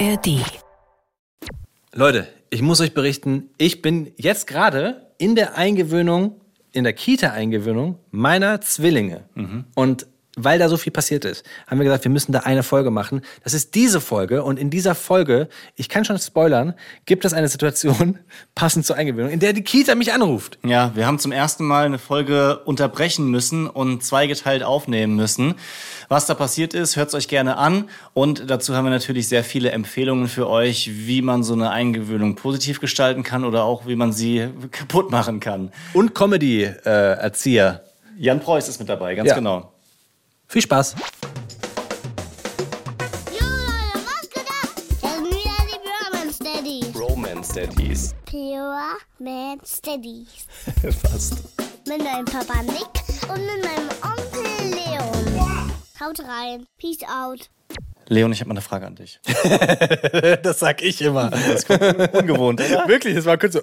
ARD. Leute, ich muss euch berichten, ich bin jetzt gerade in der Eingewöhnung, in der Kita-Eingewöhnung meiner Zwillinge. Mhm. Und weil da so viel passiert ist, haben wir gesagt, wir müssen da eine Folge machen. Das ist diese Folge und in dieser Folge, ich kann schon spoilern, gibt es eine Situation, passend zur Eingewöhnung, in der die Kita mich anruft. Ja, wir haben zum ersten Mal eine Folge unterbrechen müssen und zweigeteilt aufnehmen müssen. Was da passiert ist, hört es euch gerne an und dazu haben wir natürlich sehr viele Empfehlungen für euch, wie man so eine Eingewöhnung positiv gestalten kann oder auch wie man sie kaputt machen kann. Und Comedy-Erzieher. Jan Preuß ist mit dabei, ganz genau. Viel Spaß. Jo Leute, was geht ab? Das sind wieder die Bromance Daddys. Bromance Daddys. Bromance Daddys. Fast. Mit meinem Papa Nick und mit meinem Onkel Leon. Ja. Haut rein. Peace out. Leon, ich habe mal eine Frage an dich. Das sag ich immer. Das ist ungewohnt, oder? Wirklich, das war kurz so.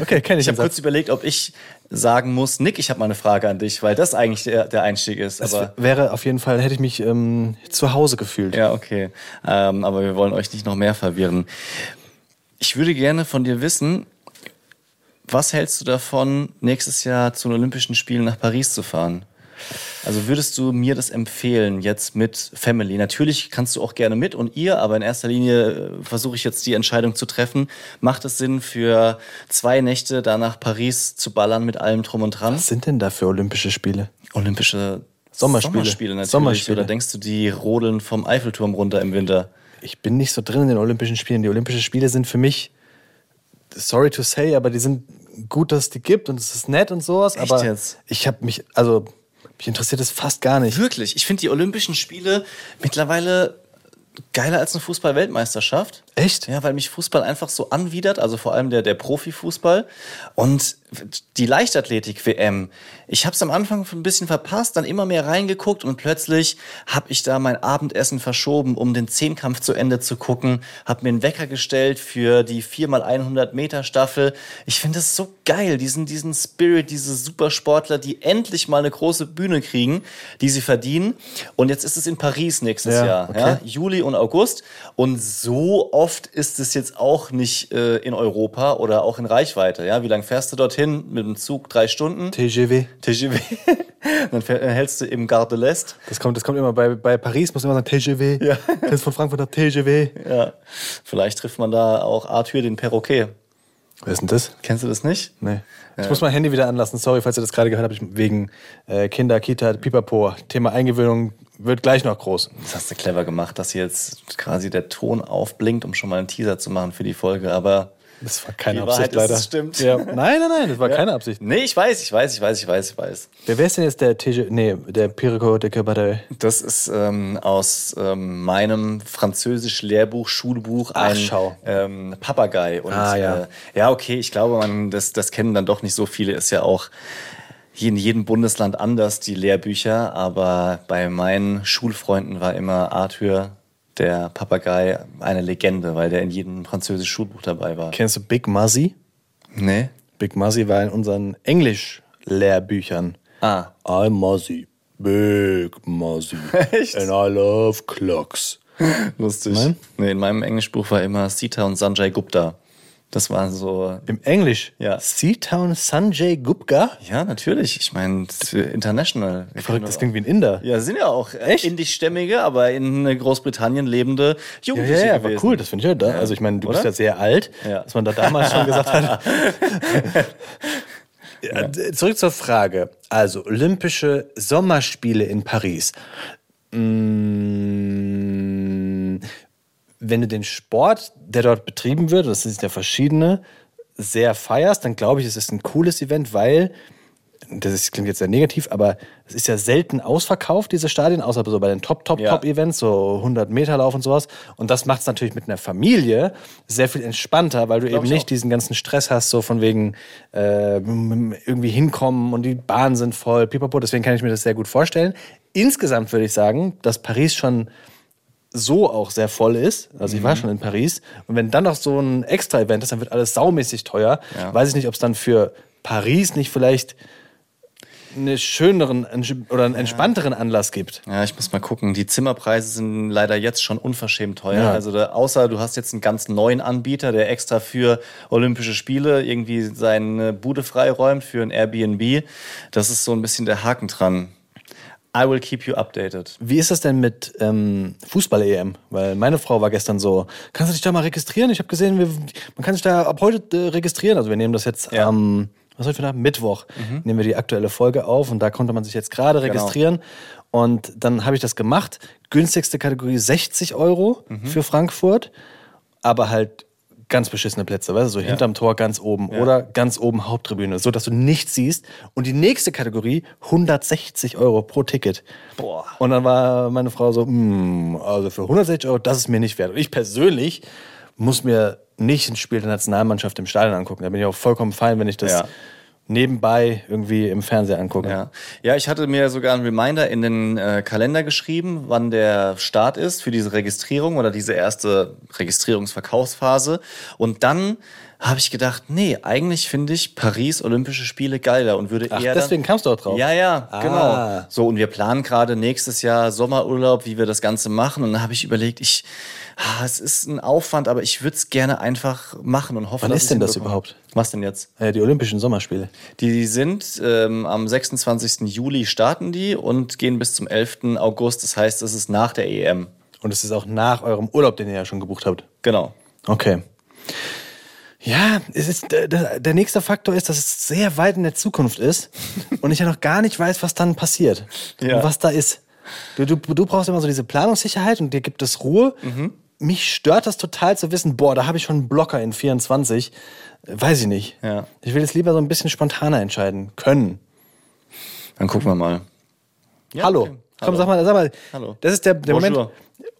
Okay, kenn ich. Ich habe kurz überlegt, ob ich sagen muss, Nick, ich habe mal eine Frage an dich, weil das eigentlich der Einstieg ist. Aber das wäre auf jeden Fall, hätte ich mich zu Hause gefühlt. Ja, okay. Aber wir wollen euch nicht noch mehr verwirren. Ich würde gerne von dir wissen, was hältst du davon, nächstes Jahr zu den Olympischen Spielen nach Paris zu fahren? Also würdest du mir das empfehlen, jetzt mit Family? Natürlich kannst du auch gerne mit und ihr, aber in erster Linie versuche ich jetzt die Entscheidung zu treffen. Macht es Sinn, für 2 Nächte da nach Paris zu ballern mit allem Drum und Dran? Was sind denn da für Olympische Spiele? Olympische Sommerspiele natürlich. Sommerspiele. Oder denkst du, die rodeln vom Eiffelturm runter im Winter? Ich bin nicht so drin in den Olympischen Spielen. Die Olympischen Spiele sind für mich, sorry to say, aber die sind gut, dass es die gibt und es ist nett und sowas. Echt aber jetzt? Ich habe mich, also... Mich interessiert das fast gar nicht. Wirklich. Ich finde die Olympischen Spiele mittlerweile geiler als eine Fußball-Weltmeisterschaft. Echt? Ja, weil mich Fußball einfach so anwidert, also vor allem der Profifußball. Und die Leichtathletik-WM, ich habe es am Anfang ein bisschen verpasst, dann immer mehr reingeguckt und plötzlich habe ich da mein Abendessen verschoben, um den Zehnkampf zu Ende zu gucken, habe mir einen Wecker gestellt für die 4x100-Meter-Staffel. Ich finde das so geil, diesen Spirit, diese Supersportler, die endlich mal eine große Bühne kriegen, die sie verdienen. Und jetzt ist es in Paris nächstes Jahr, okay. Ja? Juli und August. Und so oft ist es jetzt auch nicht in Europa oder auch in Reichweite. Ja? Wie lange fährst du dorthin? Mit dem Zug 3 Stunden. TGV. Dann hältst du im Gare de l'Est. Das kommt immer bei Paris, muss immer sagen TGV. Ja. Das ist von Frankfurt nach TGV. Ja. Vielleicht trifft man da auch Arthur den Perroquet. Wer ist denn das? Kennst du das nicht? Nee. Ich muss mein Handy wieder anlassen. Sorry, falls ihr das gerade gehört habt. Wegen Kinder, Kita, Pipapo. Thema Eingewöhnung wird gleich noch groß. Das hast du clever gemacht, dass hier jetzt quasi der Ton aufblinkt, um schon mal einen Teaser zu machen für die Folge. Aber... Das war keine Absicht, leider. Das stimmt. Ja. Nein, das war keine Absicht. Nee, ich weiß. Wer wär's denn jetzt der Perico de Cabaret? Das ist aus meinem Französisch-Lehrbuch, Schulbuch, ein Papagei. Und, okay, ich glaube, das kennen dann doch nicht so viele. Ist ja auch hier in jedem Bundesland anders, die Lehrbücher. Aber bei meinen Schulfreunden war immer Arthur... Der Papagei, eine Legende, weil der in jedem französischen Schulbuch dabei war. Kennst du Big Muzzy? Nee. Big Muzzy war in unseren Englisch-Lehrbüchern. Ah. I'm Muzzy, Big Muzzy. Echt? And I love clocks. Lustig. Nee, in meinem Englischbuch war immer Sita und Sanjay Gupta. Das war so... Im Englisch? Ja. Sita und Sanjay Gupta? Ja, natürlich. Ich meine, international. Verrückt, das klingt wie ein Inder. Ja, sind ja auch indischstämmige, aber in Großbritannien lebende Jugendliche gewesen. War cool, das finde ich ja. Also ich meine, du bist ja sehr alt, dass man da damals schon gesagt hat. Zurück zur Frage. Also, Olympische Sommerspiele in Paris. Wenn du den Sport, der dort betrieben wird, das sind ja verschiedene, sehr feierst, dann glaube ich, es ist ein cooles Event, weil, das klingt jetzt sehr negativ, aber es ist ja selten ausverkauft, diese Stadien, außer so bei den Top-Events, so 100-Meter-Lauf und sowas. Und das macht es natürlich mit einer Familie sehr viel entspannter, weil du eben nicht diesen ganzen Stress hast, so von wegen irgendwie hinkommen und die Bahnen sind voll, pipapo. Deswegen kann ich mir das sehr gut vorstellen. Insgesamt würde ich sagen, dass Paris schon... so auch sehr voll ist. Also ich war schon in Paris. Und wenn dann noch so ein Extra-Event ist, dann wird alles saumäßig teuer. Ja. Weiß ich nicht, ob es dann für Paris nicht vielleicht einen schöneren oder einen entspannteren Anlass gibt. Ja, ich muss mal gucken. Die Zimmerpreise sind leider jetzt schon unverschämt teuer. Ja. Also außer du hast jetzt einen ganz neuen Anbieter, der extra für Olympische Spiele irgendwie seine Bude freiräumt für ein Airbnb. Das ist so ein bisschen der Haken dran. I will keep you updated. Wie ist das denn mit Fußball-EM? Weil meine Frau war gestern so, kannst du dich da mal registrieren? Ich habe gesehen, man kann sich da ab heute registrieren. Also wir nehmen das jetzt was soll ich für einen Mittwoch, nehmen wir die aktuelle Folge auf und da konnte man sich jetzt gerade registrieren. Genau. Und dann habe ich das gemacht. Günstigste Kategorie 60 Euro für Frankfurt, aber halt ganz beschissene Plätze, weißt du, so hinterm Tor ganz oben oder ganz oben Haupttribüne, so dass du nichts siehst. Und die nächste Kategorie 160 Euro pro Ticket. Boah. Und dann war meine Frau so, also für 160 Euro, das ist mir nicht wert. Und ich persönlich muss mir nicht ein Spiel der Nationalmannschaft im Stadion angucken. Da bin ich auch vollkommen fein, wenn ich das nebenbei irgendwie im Fernseher angucke. Ja, ich hatte mir sogar einen Reminder in den Kalender geschrieben, wann der Start ist für diese Registrierung oder diese erste Registrierungsverkaufsphase. Und dann habe ich gedacht, nee, eigentlich finde ich Paris Olympische Spiele geiler und würde eher. Ach, deswegen kamst du auch drauf. Ja, genau. So, und wir planen gerade nächstes Jahr Sommerurlaub, wie wir das Ganze machen. Und dann habe ich überlegt, es ist ein Aufwand, aber ich würde es gerne einfach machen und hoffe, dass es. Wann ist denn das überhaupt? Was denn jetzt? Die Olympischen Sommerspiele. Die sind am 26. Juli starten die und gehen bis zum 11. August. Das heißt, es ist nach der EM. Und es ist auch nach eurem Urlaub, den ihr ja schon gebucht habt. Genau. Okay. Ja, es ist, der nächste Faktor ist, dass es sehr weit in der Zukunft ist und ich ja noch gar nicht weiß, was dann passiert und was da ist. Du brauchst immer so diese Planungssicherheit und dir gibt es Ruhe. Mich stört das total zu wissen, da habe ich schon einen Blocker in 24. Weiß ich nicht. Ja. Ich will jetzt lieber so ein bisschen spontaner entscheiden können. Dann gucken wir mal. Ja, hallo. Okay. Komm, sag mal. Hallo. Das ist der Moment.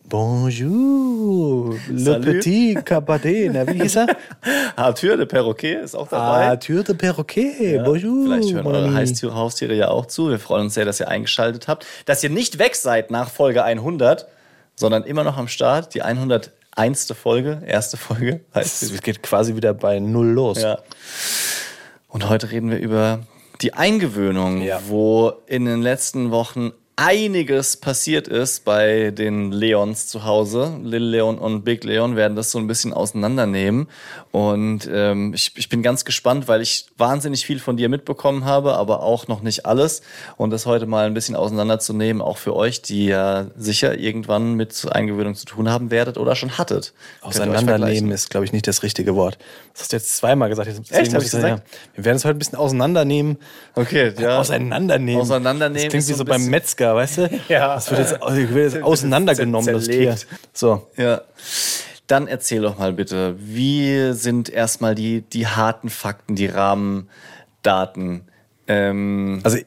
Bonjour, le petit cabaret. Na, wie hieß er? Arthur de Perroquet ist auch dabei. Arthur de Perroquet, bonjour. Vielleicht hören eure Haustiere ja auch zu. Wir freuen uns sehr, dass ihr eingeschaltet habt. Dass ihr nicht weg seid nach Folge 100, sondern immer noch am Start. Die 101. Folge, erste Folge. Es geht quasi wieder bei Null los. Ja. Und heute reden wir über die Eingewöhnung, wo in den letzten Wochen einiges passiert ist bei den Leons zu Hause. Little Leon und Big Leon werden das so ein bisschen auseinandernehmen. Und ich bin ganz gespannt, weil ich wahnsinnig viel von dir mitbekommen habe, aber auch noch nicht alles. Und das heute mal ein bisschen auseinanderzunehmen, auch für euch, die ja sicher irgendwann mit Eingewöhnung zu tun haben werdet oder schon hattet. Auseinandernehmen ist, glaube ich, nicht das richtige Wort. Das hast du jetzt zweimal gesagt. Echt? Hab ich gesagt? Ja. Wir werden es heute ein bisschen auseinandernehmen. Okay, ja. Auseinandernehmen. Das klingt wie so beim Metzger. Weißt du? Ja. Das wird jetzt auseinandergenommen, das Tier. So. Ja. Dann erzähl doch mal bitte, wie sind erstmal die harten Fakten, die Rahmendaten? Also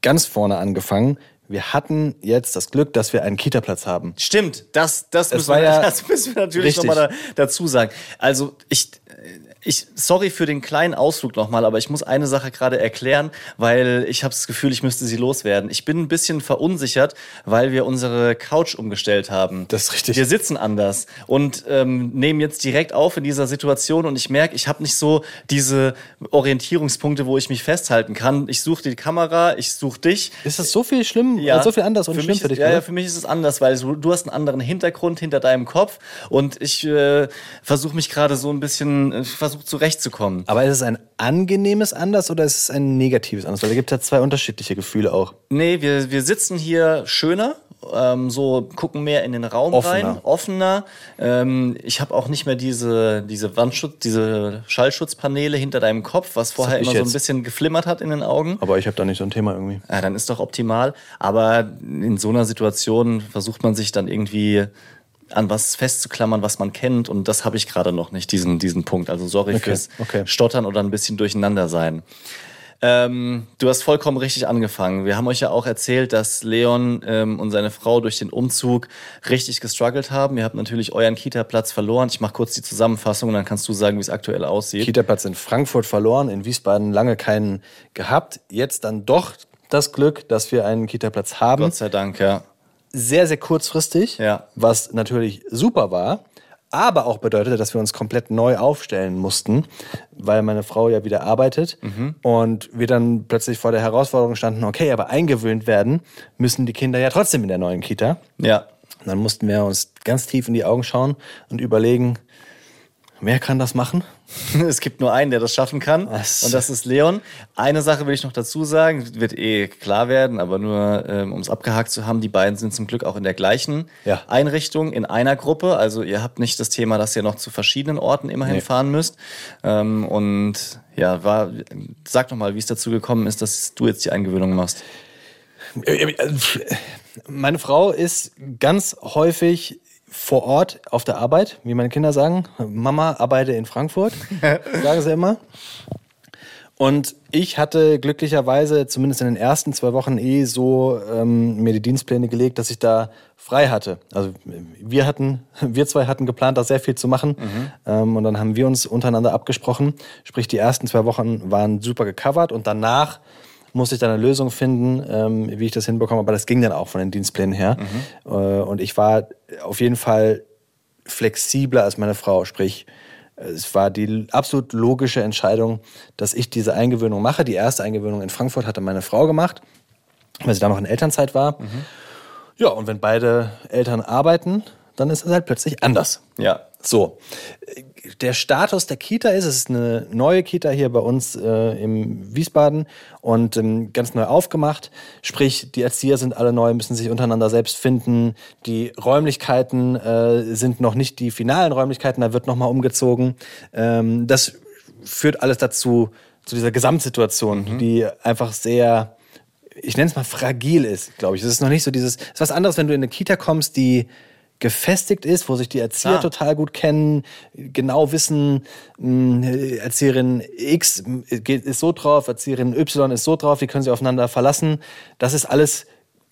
ganz vorne angefangen. Wir hatten jetzt das Glück, dass wir einen Kita-Platz haben. Stimmt, das müssen wir natürlich nochmal dazu sagen. Also sorry für den kleinen Ausflug nochmal, aber ich muss eine Sache gerade erklären, weil ich habe das Gefühl, ich müsste sie loswerden. Ich bin ein bisschen verunsichert, weil wir unsere Couch umgestellt haben. Das ist richtig. Wir sitzen anders und nehmen jetzt direkt auf in dieser Situation und ich merke, ich habe nicht so diese Orientierungspunkte, wo ich mich festhalten kann. Ich suche die Kamera, ich suche dich. Ist das so viel schlimm? Ja. So viel anders und schlimm für dich? Ja, für mich ist es anders, weil du hast einen anderen Hintergrund hinter deinem Kopf und ich versuche mich gerade so ein bisschen... zurechtzukommen. Aber ist es ein angenehmes Anders oder ist es ein negatives Anders? Weil da gibt es ja zwei unterschiedliche Gefühle auch. Nee, wir sitzen hier schöner, so gucken mehr in den Raum rein, offener. Ich habe auch nicht mehr diese Schallschutzpaneele hinter deinem Kopf, was vorher immer so ein bisschen geflimmert hat in den Augen. Aber ich habe da nicht so ein Thema irgendwie. Ja, dann ist doch optimal. Aber in so einer Situation versucht man sich dann irgendwie an was festzuklammern, was man kennt. Und das habe ich gerade noch nicht, diesen Punkt. Also sorry fürs Stottern oder ein bisschen durcheinander sein. Du hast vollkommen richtig angefangen. Wir haben euch ja auch erzählt, dass Leon und seine Frau durch den Umzug richtig gestruggelt haben. Ihr habt natürlich euren Kita-Platz verloren. Ich mache kurz die Zusammenfassung und dann kannst du sagen, wie es aktuell aussieht. Kita-Platz in Frankfurt verloren, in Wiesbaden lange keinen gehabt. Jetzt dann doch das Glück, dass wir einen Kita-Platz haben. Gott sei Dank, ja. Sehr, sehr kurzfristig, was natürlich super war, aber auch bedeutete, dass wir uns komplett neu aufstellen mussten, weil meine Frau ja wieder arbeitet und wir dann plötzlich vor der Herausforderung standen, okay, aber eingewöhnt werden müssen die Kinder ja trotzdem in der neuen Kita. Ja. Und dann mussten wir uns ganz tief in die Augen schauen und überlegen, wer kann das machen? Es gibt nur einen, der das schaffen kann. Was? Und das ist Leon. Eine Sache will ich noch dazu sagen, wird eh klar werden, aber nur um es abgehakt zu haben, die beiden sind zum Glück auch in der gleichen Einrichtung, in einer Gruppe. Also ihr habt nicht das Thema, dass ihr noch zu verschiedenen Orten immerhin fahren müsst. Und ja, sag doch mal, wie es dazu gekommen ist, dass du jetzt die Eingewöhnung machst. Meine Frau ist ganz häufig vor Ort auf der Arbeit, wie meine Kinder sagen. Mama arbeite in Frankfurt, sagen sie immer. Und ich hatte glücklicherweise zumindest in den ersten 2 Wochen so mir die Dienstpläne gelegt, dass ich da frei hatte. Also wir zwei hatten geplant, da sehr viel zu machen. Und dann haben wir uns untereinander abgesprochen. Sprich, die ersten 2 Wochen waren super gecovert und danach musste ich dann eine Lösung finden, wie ich das hinbekomme. Aber das ging dann auch von den Dienstplänen her. Und ich war auf jeden Fall flexibler als meine Frau. Sprich, es war die absolut logische Entscheidung, dass ich diese Eingewöhnung mache. Die erste Eingewöhnung in Frankfurt hatte meine Frau gemacht, weil sie da noch in Elternzeit war. Ja, und wenn beide Eltern arbeiten, dann ist es halt plötzlich anders. Ja. So, der Status der Kita es ist eine neue Kita hier bei uns im Wiesbaden und ganz neu aufgemacht. Sprich, die Erzieher sind alle neu, müssen sich untereinander selbst finden. Die Räumlichkeiten sind noch nicht die finalen Räumlichkeiten, da wird nochmal umgezogen. Das führt alles dazu, zu dieser Gesamtsituation, die einfach sehr, ich nenne es mal fragil ist, glaube ich. Es ist noch nicht so dieses, es ist was anderes, wenn du in eine Kita kommst, die gefestigt ist, wo sich die Erzieher total gut kennen, genau wissen, Erzieherin X ist so drauf, Erzieherin Y ist so drauf, die können sich aufeinander verlassen. Das ist alles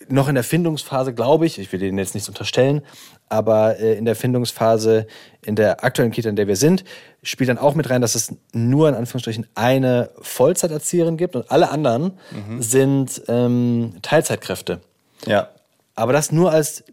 noch in der Findungsphase, glaube ich. Ich will denen jetzt nichts unterstellen, aber in der Findungsphase, in der aktuellen Kita, in der wir sind, spielt dann auch mit rein, dass es nur in Anführungsstrichen eine Vollzeiterzieherin gibt und alle anderen sind Teilzeitkräfte. Ja. Aber das nur als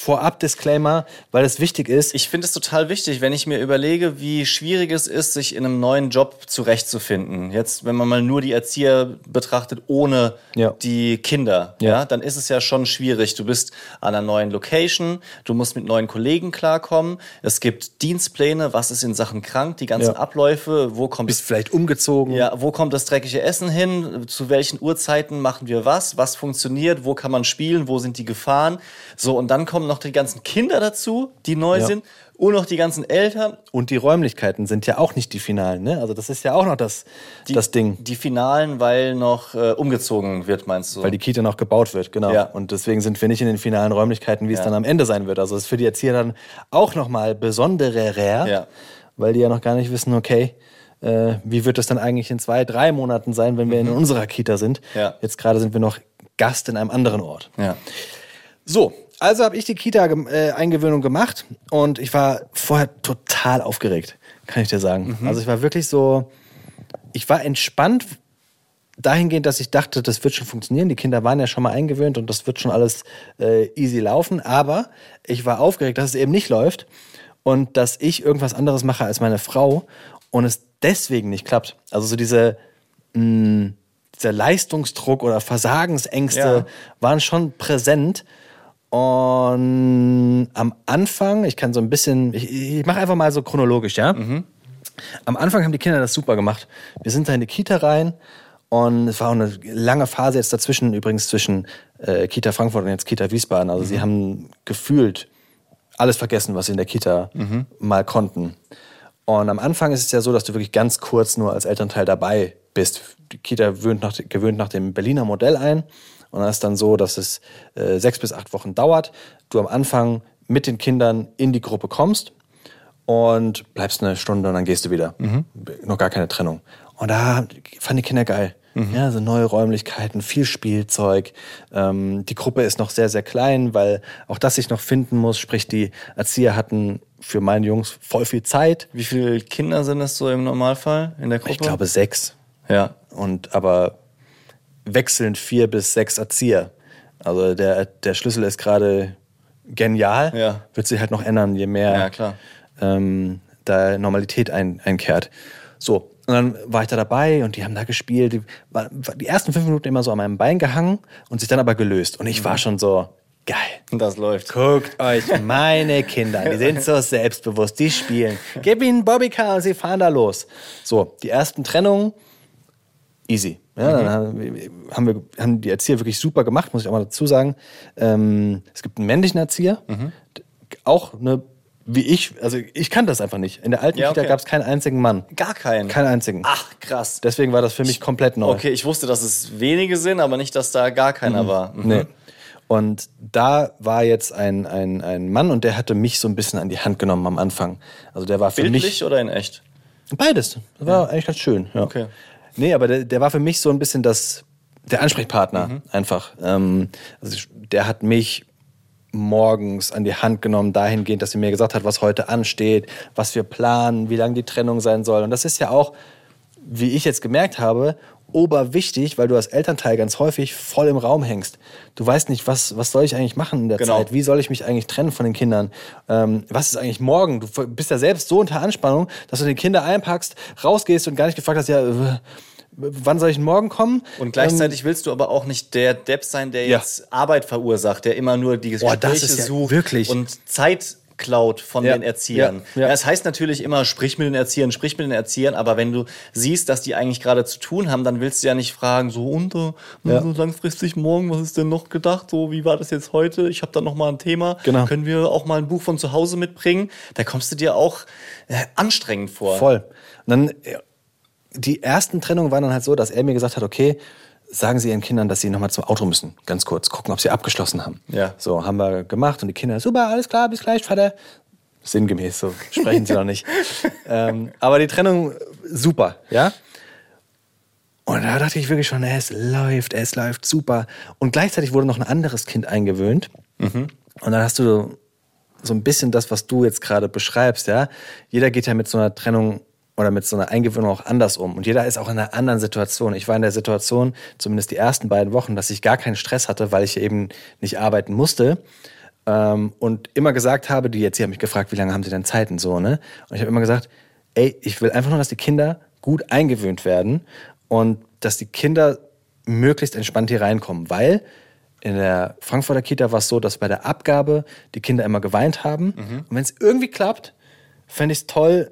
Vorab-Disclaimer, weil es wichtig ist. Ich finde es total wichtig, wenn ich mir überlege, wie schwierig es ist, sich in einem neuen Job zurechtzufinden. Jetzt, wenn man mal nur die Erzieher betrachtet, ohne die Kinder, dann ist es ja schon schwierig. Du bist an einer neuen Location, du musst mit neuen Kollegen klarkommen, es gibt Dienstpläne, was ist in Sachen krank, die ganzen Abläufe, wo kommt... Bist vielleicht umgezogen. Ja, wo kommt das dreckige Essen hin, zu welchen Uhrzeiten machen wir was funktioniert, wo kann man spielen, wo sind die Gefahren, so, und dann kommen noch die ganzen Kinder dazu, die neu sind, und noch die ganzen Eltern. Und die Räumlichkeiten sind ja auch nicht die finalen, ne? Also das ist ja auch noch das Ding. Die finalen, weil noch umgezogen wird, meinst du? Weil die Kita noch gebaut wird, genau. Ja. Und deswegen sind wir nicht in den finalen Räumlichkeiten, wie es dann am Ende sein wird. Also es ist für die Erzieher dann auch nochmal besonderer, weil die ja noch gar nicht wissen, okay, wie wird das dann eigentlich in 2-3 Monaten sein, wenn wir in unserer Kita sind. Ja. Jetzt gerade sind wir noch Gast in einem anderen Ort. Ja. So, also habe ich die Kita-Eingewöhnung gemacht und ich war vorher total aufgeregt, kann ich dir sagen. Also ich war wirklich so, ich war entspannt dahingehend, dass ich dachte, das wird schon funktionieren. Die Kinder waren ja schon mal eingewöhnt und das wird schon alles easy laufen. Aber ich war aufgeregt, dass es eben nicht läuft und dass ich irgendwas anderes mache als meine Frau und es deswegen nicht klappt. Also so dieser Leistungsdruck oder Versagensängste waren schon präsent. Und am Anfang, ich mache einfach mal so chronologisch, ja? Am Anfang haben die Kinder das super gemacht. Wir sind da in die Kita rein und es war auch eine lange Phase jetzt dazwischen, übrigens zwischen Kita Frankfurt und jetzt Kita Wiesbaden. Also sie haben gefühlt alles vergessen, was sie in der Kita mal konnten. Und am Anfang ist es ja so, dass du wirklich ganz kurz nur als Elternteil dabei bist. Die Kita gewöhnt nach dem Berliner Modell ein. Und das ist dann so, dass es 6 bis 8 Wochen dauert. Du am Anfang mit den Kindern in die Gruppe kommst und bleibst eine Stunde und dann gehst du wieder. Noch gar keine Trennung. Und da fanden die Kinder geil. Ja, so neue Räumlichkeiten, viel Spielzeug. Die Gruppe ist noch sehr, sehr klein, weil auch das sich noch finden muss. Sprich, die Erzieher hatten für meine Jungs voll viel Zeit. Wie viele Kinder sind das so im Normalfall in der Gruppe? Ich glaube 6. Ja. Und aber... wechselnd 4 bis 6 Erzieher. Also der Schlüssel ist gerade genial. Ja. Wird sich halt noch ändern, je mehr da Normalität einkehrt. So, und dann war ich da dabei und die haben da gespielt. Die ersten 5 Minuten immer so an meinem Bein gehangen und sich dann aber gelöst. Und ich war schon so, geil. Das läuft. Guckt euch meine Kinder an. Die sind so selbstbewusst, die spielen. Gib ihnen einen Bobbycar und sie fahren da los. So, die ersten Trennungen, easy. Ja, dann haben die Erzieher wirklich super gemacht, muss ich auch mal dazu sagen. Es gibt einen männlichen Erzieher, auch eine, wie ich, also ich kannte das einfach nicht. In der alten Kita gab es keinen einzigen Mann. Gar keinen? Keinen einzigen. Ach, krass. Deswegen war das für mich komplett neu. Okay, ich wusste, dass es wenige sind, aber nicht, dass da gar keiner war. Mhm. Nee. Und da war jetzt ein Mann und der hatte mich so ein bisschen an die Hand genommen am Anfang. Also der war für mich... Bildlich oder in echt? Beides. Das war eigentlich ganz schön. Ja. Okay. Nee, aber der war für mich so ein bisschen der Ansprechpartner einfach. Also der hat mich morgens an die Hand genommen, dahingehend, dass er mir gesagt hat, was heute ansteht, was wir planen, wie lang die Trennung sein soll. Und das ist ja auch, wie ich jetzt gemerkt habe, oberwichtig, weil du als Elternteil ganz häufig voll im Raum hängst. Du weißt nicht, was soll ich eigentlich machen in der Zeit? Wie soll ich mich eigentlich trennen von den Kindern? Was ist eigentlich morgen? Du bist ja selbst so unter Anspannung, dass du die Kinder einpackst, rausgehst und gar nicht gefragt hast, ja, wann soll ich denn morgen kommen? Und gleichzeitig willst du aber auch nicht der Depp sein, der jetzt Arbeit verursacht, der immer nur die Gespräche sucht und Zeit klaut von den Erziehern. Ja, ja. Ja, es heißt natürlich immer, sprich mit den Erziehern, aber wenn du siehst, dass die eigentlich gerade zu tun haben, dann willst du ja nicht fragen, so so langfristig morgen, was ist denn noch gedacht, so wie war das jetzt heute, ich habe da noch mal ein Thema, können wir auch mal ein Buch von zu Hause mitbringen? Da kommst du dir auch anstrengend vor. Voll. Und dann, die ersten Trennungen waren dann halt so, dass er mir gesagt hat, okay, sagen Sie Ihren Kindern, dass Sie nochmal zum Auto müssen. Ganz kurz. Gucken, ob Sie abgeschlossen haben. Ja. So, haben wir gemacht. Und die Kinder, super, alles klar, bis gleich, Vater. Sinngemäß, so sprechen sie noch nicht. Aber die Trennung, super, ja. Und da dachte ich wirklich schon, es läuft, super. Und gleichzeitig wurde noch ein anderes Kind eingewöhnt. Mhm. Und dann hast du so ein bisschen das, was du jetzt gerade beschreibst, ja. Jeder geht ja mit so einer Trennung oder mit so einer Eingewöhnung auch anders um. Und jeder ist auch in einer anderen Situation. Ich war in der Situation, zumindest die ersten 2 Wochen, dass ich gar keinen Stress hatte, weil ich eben nicht arbeiten musste. Und immer gesagt habe, die Erzieher haben mich gefragt, wie lange haben sie denn Zeit und so, ne? Und ich habe immer gesagt, ey, ich will einfach nur, dass die Kinder gut eingewöhnt werden und dass die Kinder möglichst entspannt hier reinkommen. Weil in der Frankfurter Kita war es so, dass bei der Abgabe die Kinder immer geweint haben. Mhm. Und wenn es irgendwie klappt, fände ich es toll,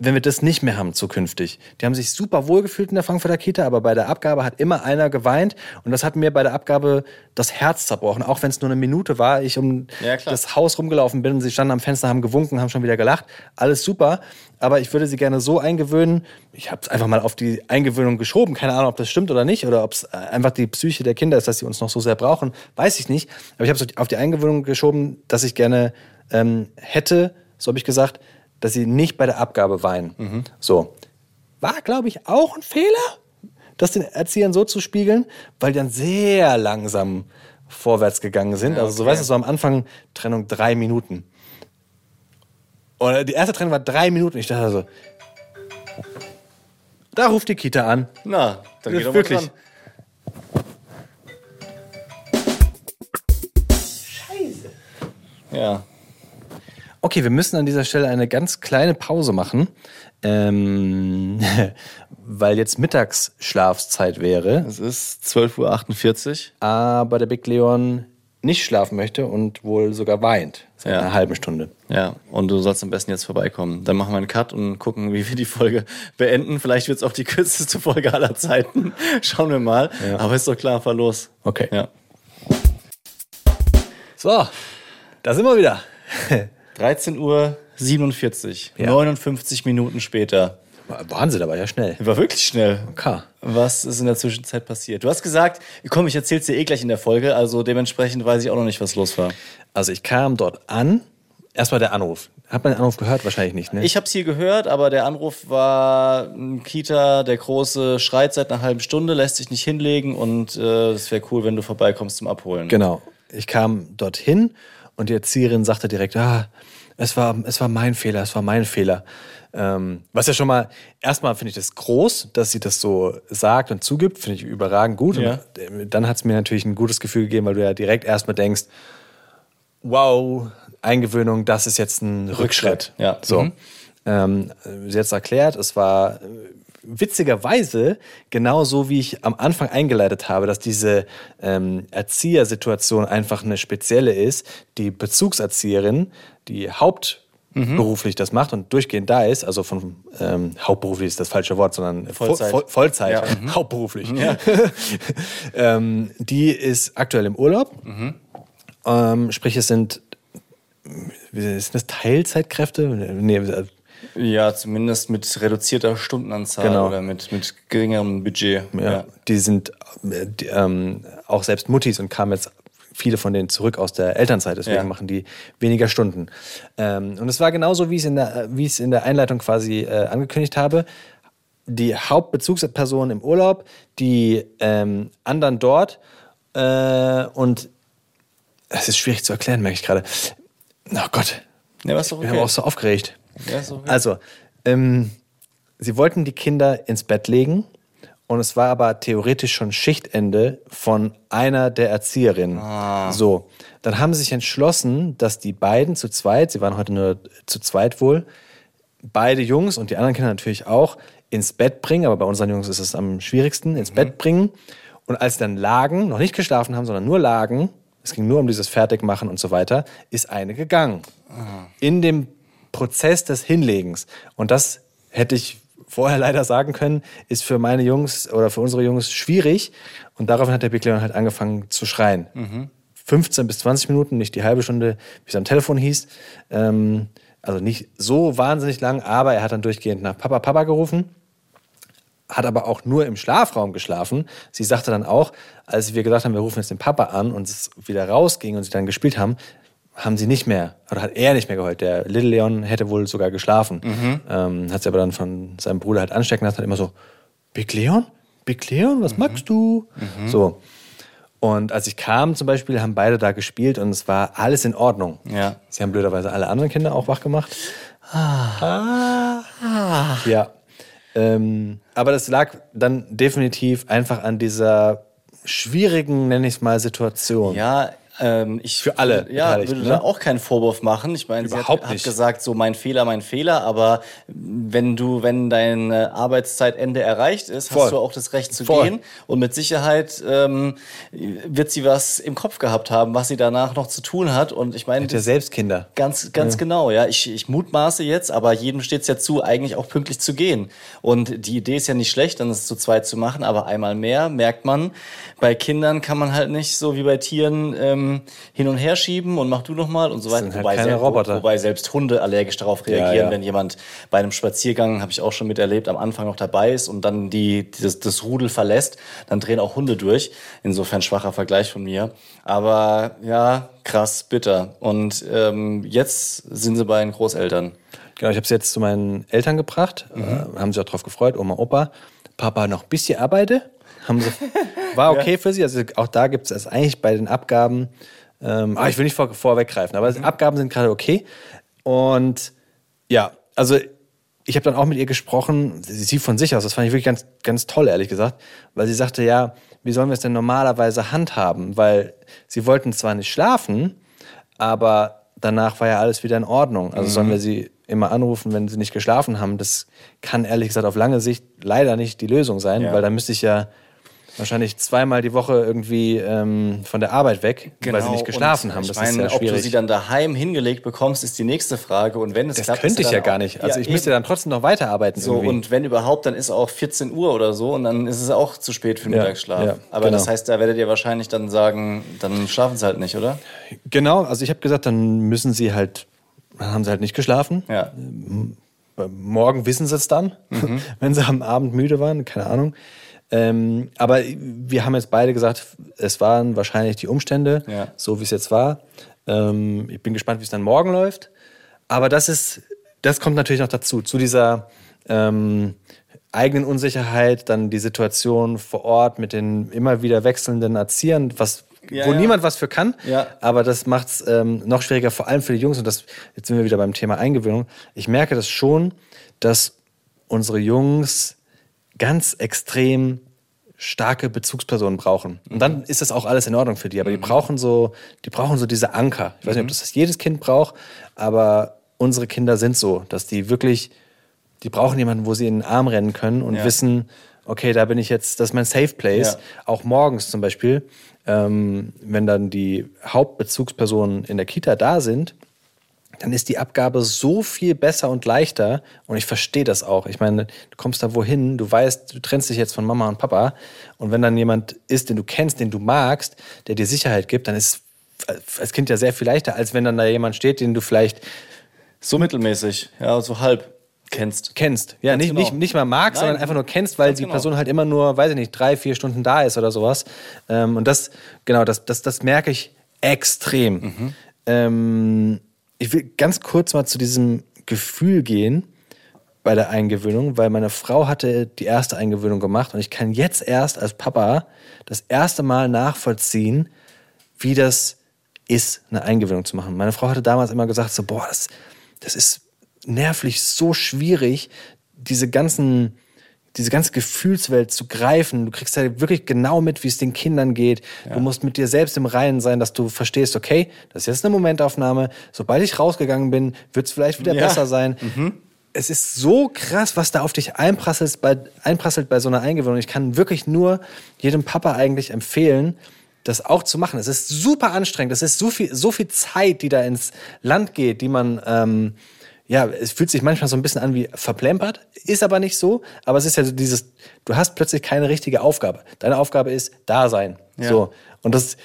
wenn wir das nicht mehr haben zukünftig. Die haben sich super wohl gefühlt in der Frankfurter Kita, aber bei der Abgabe hat immer einer geweint und das hat mir bei der Abgabe das Herz zerbrochen, auch wenn es nur eine Minute war, ich um das Haus rumgelaufen bin und sie standen am Fenster, haben gewunken, haben schon wieder gelacht, alles super, aber ich würde sie gerne so eingewöhnen, ich habe es einfach mal auf die Eingewöhnung geschoben, keine Ahnung, ob das stimmt oder nicht oder ob es einfach die Psyche der Kinder ist, dass sie uns noch so sehr brauchen, weiß ich nicht, aber ich habe es auf die Eingewöhnung geschoben, dass ich gerne hätte, so habe ich gesagt, dass sie nicht bei der Abgabe weinen. Mhm. So. War, glaube ich, auch ein Fehler, das den Erziehern so zu spiegeln, weil die dann sehr langsam vorwärts gegangen sind. Ja, okay. Also so, weißt du, so am Anfang Trennung 3 Minuten. Und die erste Trennung war 3 Minuten. Ich dachte so, da ruft die Kita an. Na, dann geht doch mal dran. Scheiße. Ja. Okay, wir müssen an dieser Stelle eine ganz kleine Pause machen, weil jetzt Mittagsschlafzeit wäre. Es ist 12.48 Uhr. Aber der Big Leon nicht schlafen möchte und wohl sogar weint seit einer halben Stunde. Ja, und du sollst am besten jetzt vorbeikommen. Dann machen wir einen Cut und gucken, wie wir die Folge beenden. Vielleicht wird es auch die kürzeste Folge aller Zeiten. Schauen wir mal. Ja. Aber ist doch klar, fahr los. Okay. Ja. So, da sind wir wieder. 13.47 Uhr, 59 Minuten später. Wahnsinn, aber ja schnell. War wirklich schnell. Okay. Was ist in der Zwischenzeit passiert? Du hast gesagt, komm, ich erzähl's dir eh gleich in der Folge, also dementsprechend weiß ich auch noch nicht, was los war. Also ich kam dort an, erstmal der Anruf. Hat man den Anruf gehört? Wahrscheinlich nicht, ne? Ich hab's hier gehört, aber der Anruf war, Kita, der Große schreit seit einer halben Stunde, lässt sich nicht hinlegen und es wäre cool, wenn du vorbeikommst zum Abholen. Genau. Ich kam dorthin und die Erzieherin sagte direkt, es war mein Fehler. Was ja schon mal, erstmal finde ich das groß, dass sie das so sagt und zugibt, finde ich überragend gut. Ja. Und dann hat es mir natürlich ein gutes Gefühl gegeben, weil du ja direkt erstmal denkst, wow, Eingewöhnung, das ist jetzt ein Rückschritt. Ja. So. Mhm. Sie hat es erklärt, es war witzigerweise genauso, wie ich am Anfang eingeleitet habe, dass diese Erziehersituation einfach eine spezielle ist. Die Bezugserzieherin, die hauptberuflich das macht und durchgehend da ist, also von hauptberuflich ist das falsche Wort, sondern Vollzeit, ja. Hauptberuflich. Ja. Die ist aktuell im Urlaub, sprich es sind das Teilzeitkräfte? Nee, ja, zumindest mit reduzierter Stundenanzahl, genau. Oder mit geringerem Budget. Ja, ja. Die sind auch selbst Muttis und kamen jetzt viele von denen zurück aus der Elternzeit, deswegen machen die weniger Stunden. Und es war genauso, wie ich es in der Einleitung quasi angekündigt habe. Die Hauptbezugsperson im Urlaub, die anderen dort und es ist schwierig zu erklären, merke ich gerade. Oh Gott, ja, war's doch okay. Ich bin aber auch so aufgeregt. Ja, so okay. Also, sie wollten die Kinder ins Bett legen und es war aber theoretisch schon Schichtende von einer der Erzieherinnen. Ah. So, dann haben sie sich entschlossen, dass die beiden zu zweit, sie waren heute nur zu zweit wohl, beide Jungs und die anderen Kinder natürlich auch, ins Bett bringen, aber bei unseren Jungs ist es am schwierigsten, ins Bett bringen. Und als sie dann lagen, noch nicht geschlafen haben, sondern nur lagen, es ging nur um dieses Fertigmachen und so weiter, ist eine gegangen. Ah. In dem Prozess des Hinlegens. Und das hätte ich vorher leider sagen können, ist für meine Jungs oder für unsere Jungs schwierig. Und daraufhin hat der Big Leon halt angefangen zu schreien. 15 bis 20 Minuten, nicht die halbe Stunde, wie es am Telefon hieß. Also nicht so wahnsinnig lang, aber er hat dann durchgehend nach Papa, Papa gerufen. Hat aber auch nur im Schlafraum geschlafen. Sie sagte dann auch, als wir gesagt haben, wir rufen jetzt den Papa an und es wieder rausging und sie dann gespielt haben, haben sie nicht mehr, oder hat er nicht mehr geheult. Der Little Leon hätte wohl sogar geschlafen. Hat sie aber dann von seinem Bruder halt anstecken lassen, hat immer so, Big Leon? Big Leon, was magst du? So. Und als ich kam zum Beispiel, haben beide da gespielt und es war alles in Ordnung. Ja. Sie haben blöderweise alle anderen Kinder auch wach gemacht. Ja. Aber das lag dann definitiv einfach an dieser schwierigen, nenne ich es mal, Situation. Ja, für alle. Ja, ich würde da auch keinen Vorwurf machen. Ich meine, überhaupt sie hat gesagt, so mein Fehler. Aber wenn dein Arbeitszeitende erreicht ist, hast du auch das Recht zu gehen. Und mit Sicherheit wird sie was im Kopf gehabt haben, was sie danach noch zu tun hat. Und ich meine, hat ja selbst Kinder. Ganz genau. Ja, ich mutmaße jetzt, aber jedem steht es ja zu, eigentlich auch pünktlich zu gehen. Und die Idee ist ja nicht schlecht, dann es zu zweit zu machen. Aber einmal mehr merkt man, bei Kindern kann man halt nicht so wie bei Tieren hin und her schieben und mach du noch mal und so weiter. Halt wobei selbst Hunde allergisch darauf reagieren, wenn jemand bei einem Spaziergang, habe ich auch schon miterlebt, am Anfang noch dabei ist und dann das Rudel verlässt, dann drehen auch Hunde durch. Insofern schwacher Vergleich von mir. Aber ja, krass, bitter. Und jetzt sind sie bei den Großeltern. Genau, ich habe sie jetzt zu meinen Eltern gebracht, haben sich auch drauf gefreut, Oma, Opa, Papa noch ein bisschen arbeite. War okay für sie. Also auch da gibt es erst eigentlich bei den Abgaben, ich will nicht vorweggreifen, aber Abgaben sind gerade okay. Und ja, also ich habe dann auch mit ihr gesprochen, sie von sich aus, das fand ich wirklich ganz, ganz toll, ehrlich gesagt, weil sie sagte, ja, wie sollen wir es denn normalerweise handhaben? Weil sie wollten zwar nicht schlafen, aber danach war ja alles wieder in Ordnung. Also sollen wir sie immer anrufen, wenn sie nicht geschlafen haben? Das kann ehrlich gesagt auf lange Sicht leider nicht die Lösung sein, weil da müsste ich ja wahrscheinlich zweimal die Woche irgendwie von der Arbeit weg, weil sie nicht geschlafen haben. Das ist ja schwierig. Ob du sie dann daheim hingelegt bekommst, ist die nächste Frage. Und wenn es klappt, könnte ich ja gar nicht. Also ich müsste dann trotzdem noch weiterarbeiten. So, und wenn überhaupt, dann ist auch 14 Uhr oder so und dann ist es auch zu spät für den Mittagsschlaf. Ja, aber das heißt, da werdet ihr wahrscheinlich dann sagen, dann schlafen sie halt nicht, oder? Genau, also ich habe gesagt, dann haben sie halt nicht geschlafen. Ja. Morgen wissen sie es dann, wenn sie am Abend müde waren, keine Ahnung. Aber wir haben jetzt beide gesagt, es waren wahrscheinlich die Umstände, so wie es jetzt war. Ich bin gespannt, wie es dann morgen läuft. Aber das kommt natürlich noch dazu, zu dieser eigenen Unsicherheit, dann die Situation vor Ort mit den immer wieder wechselnden Erziehern, wo niemand was für kann. Ja. Aber das macht es noch schwieriger, vor allem für die Jungs. Und jetzt sind wir wieder beim Thema Eingewöhnung. Ich merke das schon, dass unsere Jungs ganz extrem starke Bezugspersonen brauchen. Und dann ist das auch alles in Ordnung für die. Aber die brauchen so diese Anker. Ich weiß nicht, ob das jedes Kind braucht, aber unsere Kinder sind so, dass die wirklich, die brauchen jemanden, wo sie in den Arm rennen können und wissen, okay, da bin ich jetzt, das ist mein Safe Place. Ja. Auch morgens zum Beispiel, wenn dann die Hauptbezugspersonen in der Kita da sind, dann ist die Abgabe so viel besser und leichter. Und ich verstehe das auch. Ich meine, du kommst da wohin, du weißt, du trennst dich jetzt von Mama und Papa. Und wenn dann jemand ist, den du kennst, den du magst, der dir Sicherheit gibt, dann ist es als Kind ja sehr viel leichter, als wenn dann da jemand steht, den du vielleicht so mittelmäßig, ja, so halb kennst. Ja, ganz nicht mal magst, sondern einfach nur kennst, weil die Person halt immer nur, weiß ich nicht, 3-4 Stunden da ist oder sowas. Und das, genau, das merke ich extrem. Ich will ganz kurz mal zu diesem Gefühl gehen bei der Eingewöhnung, weil meine Frau hatte die erste Eingewöhnung gemacht und ich kann jetzt erst als Papa das erste Mal nachvollziehen, wie das ist, eine Eingewöhnung zu machen. Meine Frau hatte damals immer gesagt, so, boah, das ist nervlich so schwierig, diese ganze Gefühlswelt zu greifen. Du kriegst ja wirklich genau mit, wie es den Kindern geht. Ja. Du musst mit dir selbst im Reinen sein, dass du verstehst, okay, das ist jetzt eine Momentaufnahme. Sobald ich rausgegangen bin, wird es vielleicht wieder besser sein. Es ist so krass, was da auf dich einprasselt bei so einer Eingewöhnung. Ich kann wirklich nur jedem Papa eigentlich empfehlen, das auch zu machen. Es ist super anstrengend. Es ist so viel Zeit, die da ins Land geht, die man... es fühlt sich manchmal so ein bisschen an wie verplempert, ist aber nicht so. Aber es ist ja so dieses, du hast plötzlich keine richtige Aufgabe. Deine Aufgabe ist da sein. Ja. So. Und das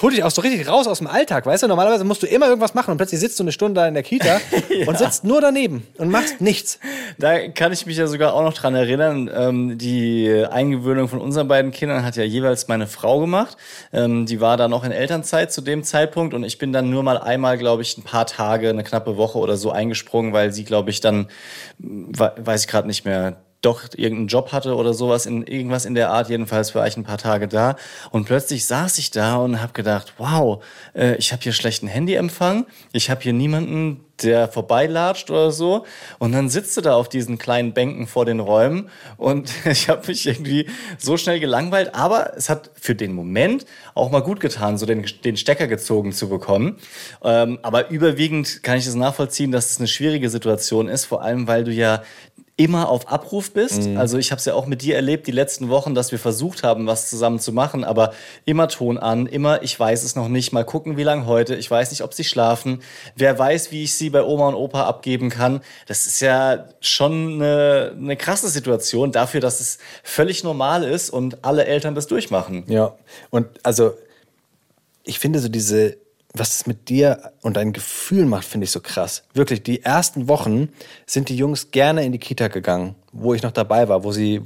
holt dich auch so richtig raus aus dem Alltag, weißt du? Normalerweise musst du immer irgendwas machen und plötzlich sitzt du eine Stunde da in der Kita und sitzt nur daneben und machst nichts. Da kann ich mich ja sogar auch noch dran erinnern, die Eingewöhnung von unseren beiden Kindern hat ja jeweils meine Frau gemacht. Die war dann noch in Elternzeit zu dem Zeitpunkt und ich bin dann nur mal einmal, glaube ich, ein paar Tage, eine knappe Woche oder so eingesprungen, weil sie, glaube ich, dann, weiß ich gerade nicht mehr, doch irgendeinen Job hatte oder sowas, irgendwas in der Art, jedenfalls war ich ein paar Tage da und plötzlich saß ich da und habe gedacht, wow, ich habe hier schlechten Handyempfang, ich habe hier niemanden, der vorbeilatscht oder so und dann sitzt du da auf diesen kleinen Bänken vor den Räumen und ich habe mich irgendwie so schnell gelangweilt, aber es hat für den Moment auch mal gut getan, so den Stecker gezogen zu bekommen, aber überwiegend kann ich das nachvollziehen, dass es eine schwierige Situation ist, vor allem, weil du ja immer auf Abruf bist. Also ich habe es ja auch mit dir erlebt, die letzten Wochen, dass wir versucht haben, was zusammen zu machen, aber immer Ton an, immer ich weiß es noch nicht, mal gucken, wie lange heute, ich weiß nicht, ob sie schlafen, wer weiß, wie ich sie bei Oma und Opa abgeben kann. Das ist ja schon eine krasse Situation dafür, dass es völlig normal ist und alle Eltern das durchmachen. Ja, und also ich finde so diese, was es mit dir und deinen Gefühlen macht, finde ich so krass. Wirklich, die ersten Wochen sind die Jungs gerne in die Kita gegangen, wo ich noch dabei war, wo sie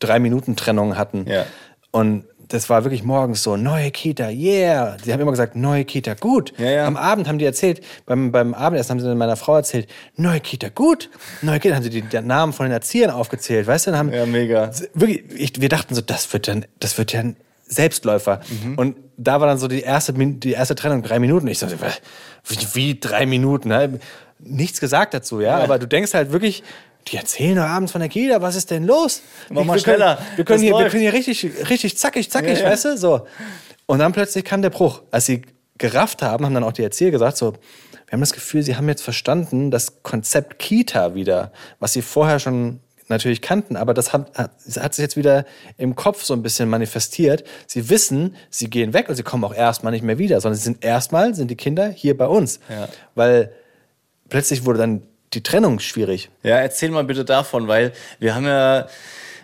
3 Minuten Trennung hatten. Ja. Und das war wirklich morgens so, neue Kita, yeah. Die haben immer gesagt, neue Kita, gut. Ja, ja. Am Abend haben die erzählt, beim Abendessen haben sie meiner Frau erzählt, neue Kita, gut. Neue Kita, haben sie die Namen von den Erziehern aufgezählt, weißt du? Haben, ja, mega. Wirklich, wir dachten so, das wird ja ein Selbstläufer. Und da war dann so die erste Trennung, 3 Minuten. Ich so, wie 3 Minuten? Ne? Nichts gesagt dazu, ja. Aber du denkst halt wirklich, die erzählen doch abends von der Kita, was ist denn los? Mach mal schneller. Wir können hier richtig zackig, ja, weißt du? So. Und dann plötzlich kam der Bruch. Als sie gerafft haben, haben dann auch die Erzieher gesagt, so, wir haben das Gefühl, sie haben jetzt verstanden, das Konzept Kita wieder, was sie vorher schon natürlich kannten, aber das hat sich jetzt wieder im Kopf so ein bisschen manifestiert. Sie wissen, sie gehen weg und sie kommen auch erstmal nicht mehr wieder, sondern erstmal sind die Kinder hier bei uns. Ja. Weil plötzlich wurde dann die Trennung schwierig. Ja, erzähl mal bitte davon, weil wir haben ja,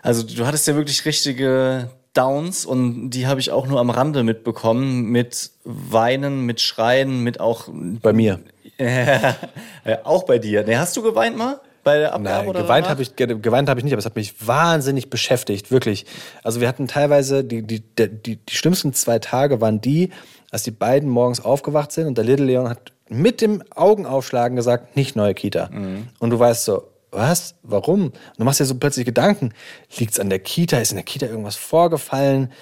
also du hattest ja wirklich richtige Downs und die habe ich auch nur am Rande mitbekommen, mit Weinen, mit Schreien, mit auch... Bei mir. Ja, auch bei dir. Nee, hast du geweint mal? Bei der Abgabe? Nein, oder geweint habe ich nicht, aber es hat mich wahnsinnig beschäftigt, wirklich. Also wir hatten teilweise, die schlimmsten 2 Tage waren die, als die beiden morgens aufgewacht sind und der Little Leon hat mit dem Augenaufschlagen gesagt, nicht neue Kita. Und du weißt so, was? Warum? Und du machst dir so plötzlich Gedanken, liegt's an der Kita? Ist in der Kita irgendwas vorgefallen?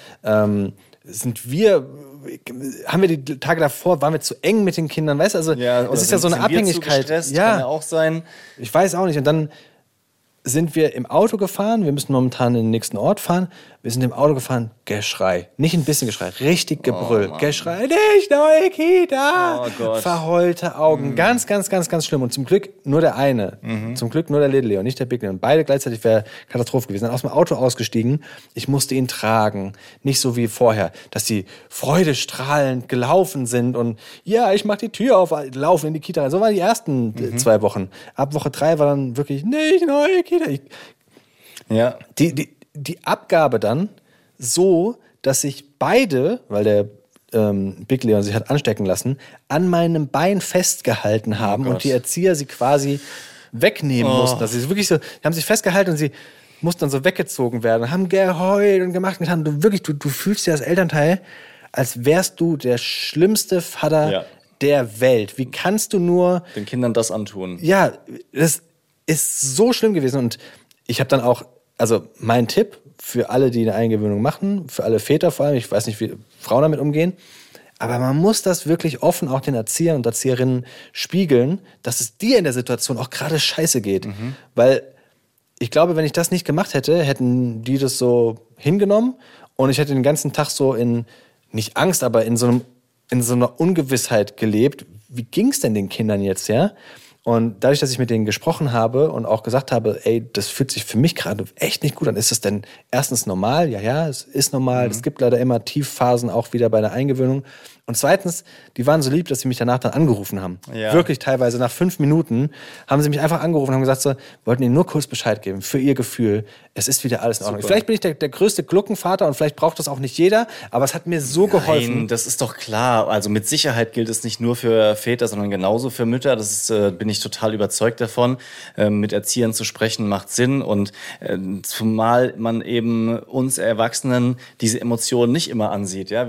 Haben wir die Tage davor, waren wir zu eng mit den Kindern, weißt du? Also, ja, das ist ja so eine Abhängigkeit. Ja, kann ja auch sein. Ich weiß auch nicht. Und dann sind wir im Auto gefahren, wir müssen momentan in den nächsten Ort fahren, wir sind im Auto gefahren, Geschrei. Nicht ein bisschen Geschrei, richtig Gebrüll. Oh, Geschrei, nicht neue Kita. Oh Gott. Verheulte Augen, ganz schlimm. Und zum Glück nur der eine, zum Glück nur der Little Leo, nicht der Big Leo. Und beide gleichzeitig wäre Katastrophe gewesen. Dann aus dem Auto ausgestiegen, ich musste ihn tragen. Nicht so wie vorher, dass die freudestrahlend gelaufen sind und ja, ich mach die Tür auf, laufen in die Kita rein. So waren die ersten 2 Wochen. Ab Woche 3 war dann wirklich nicht neue Kita. Ja. Die Abgabe dann so, dass sich beide, weil der Big Leon sich hat anstecken lassen, an meinem Bein festgehalten haben und die Erzieher sie quasi wegnehmen mussten. Also sie wirklich so, die haben sich festgehalten und sie mussten dann so weggezogen werden, haben geheult und gemacht und haben du fühlst dich als Elternteil, als wärst du der schlimmste Vater der Welt. Wie kannst du nur den Kindern das antun? Ja, das ist so schlimm gewesen. Und ich habe dann auch, also mein Tipp für alle, die eine Eingewöhnung machen, für alle Väter vor allem, ich weiß nicht, wie Frauen damit umgehen, aber man muss das wirklich offen auch den Erziehern und Erzieherinnen spiegeln, dass es dir in der Situation auch gerade scheiße geht. Mhm. Weil ich glaube, wenn ich das nicht gemacht hätte, hätten die das so hingenommen und ich hätte den ganzen Tag so in, nicht Angst, aber in so einer Ungewissheit gelebt. Wie ging's denn den Kindern jetzt, ja? Und dadurch, dass ich mit denen gesprochen habe und auch gesagt habe, ey, das fühlt sich für mich gerade echt nicht gut an. Ist das denn erstens normal? Ja, es ist normal. Es gibt leider immer Tiefphasen auch wieder bei der Eingewöhnung. Und zweitens, die waren so lieb, dass sie mich danach dann angerufen haben. Ja. Wirklich teilweise nach 5 Minuten haben sie mich einfach angerufen und haben gesagt, so, wollten ihnen nur kurz Bescheid geben für ihr Gefühl. Es ist wieder alles in Ordnung. Super. Vielleicht bin ich der größte Gluckenvater und vielleicht braucht das auch nicht jeder, aber es hat mir so geholfen. Nein, das ist doch klar. Also mit Sicherheit gilt es nicht nur für Väter, sondern genauso für Mütter. Das ist, bin ich total überzeugt davon. Mit Erziehern zu sprechen macht Sinn und zumal man eben uns Erwachsenen diese Emotionen nicht immer ansieht. Ja,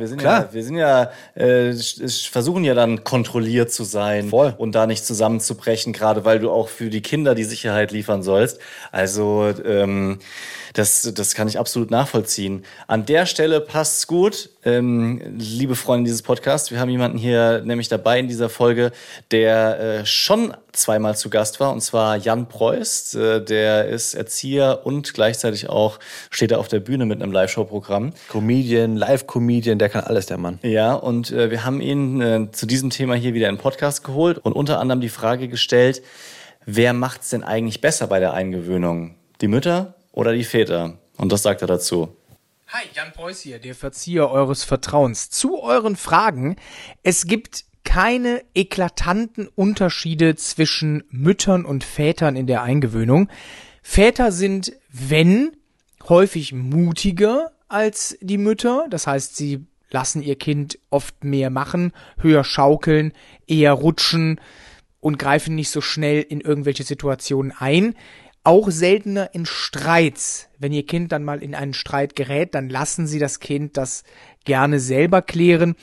versuchen ja dann kontrolliert zu sein. Voll. Und da nicht zusammenzubrechen, gerade weil du auch für die Kinder die Sicherheit liefern sollst. Also das kann ich absolut nachvollziehen. An der Stelle passt's gut. Liebe Freunde dieses Podcasts, wir haben jemanden hier nämlich dabei in dieser Folge, der schon zweimal zu Gast war, und zwar Jan Preuß. Der ist Erzieher und gleichzeitig auch steht er auf der Bühne mit einem Live-Show-Programm. Comedian, Live-Comedian, der kann alles, der Mann. Ja, und wir haben ihn zu diesem Thema hier wieder in den Podcast geholt und unter anderem die Frage gestellt, wer macht's denn eigentlich besser bei der Eingewöhnung? Die Mütter oder die Väter? Und das sagt er dazu. Hi, Jan Preuß hier, der Verzieher eures Vertrauens. Zu euren Fragen. Es gibt keine eklatanten Unterschiede zwischen Müttern und Vätern in der Eingewöhnung. Väter sind, wenn, häufig mutiger als die Mütter. Das heißt, sie lassen ihr Kind oft mehr machen, höher schaukeln, eher rutschen und greifen nicht so schnell in irgendwelche Situationen ein. Auch seltener in Streits. Wenn ihr Kind dann mal in einen Streit gerät, dann lassen sie das Kind das gerne selber klären.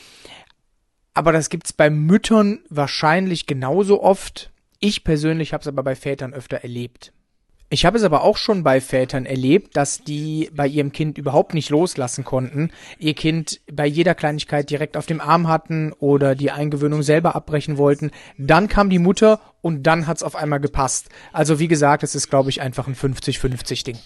Aber das gibt's bei Müttern wahrscheinlich genauso oft. Ich persönlich habe es aber bei Vätern öfter erlebt. Ich habe es aber auch schon bei Vätern erlebt, dass die bei ihrem Kind überhaupt nicht loslassen konnten, ihr Kind bei jeder Kleinigkeit direkt auf dem Arm hatten oder die Eingewöhnung selber abbrechen wollten. Dann kam die Mutter und dann hat's auf einmal gepasst. Also wie gesagt, es ist, glaube ich, einfach ein 50-50-Ding.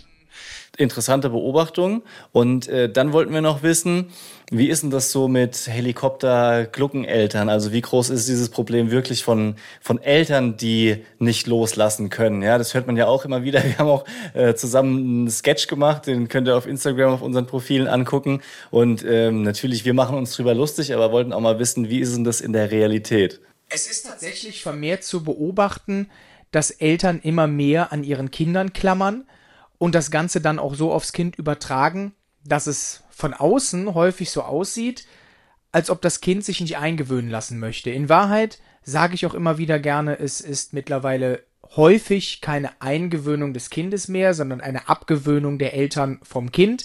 Interessante Beobachtung. Und dann wollten wir noch wissen, wie ist denn das so mit Helikopter-Gluckeneltern? Also wie groß ist dieses Problem wirklich von Eltern, die nicht loslassen können? Ja, das hört man ja auch immer wieder. Wir haben auch zusammen einen Sketch gemacht, den könnt ihr auf Instagram auf unseren Profilen angucken. Und natürlich, wir machen uns drüber lustig, aber wollten auch mal wissen, wie ist denn das in der Realität? Es ist tatsächlich vermehrt zu beobachten, dass Eltern immer mehr an ihren Kindern klammern. Und das Ganze dann auch so aufs Kind übertragen, dass es von außen häufig so aussieht, als ob das Kind sich nicht eingewöhnen lassen möchte. In Wahrheit sage ich auch immer wieder gerne, es ist mittlerweile häufig keine Eingewöhnung des Kindes mehr, sondern eine Abgewöhnung der Eltern vom Kind.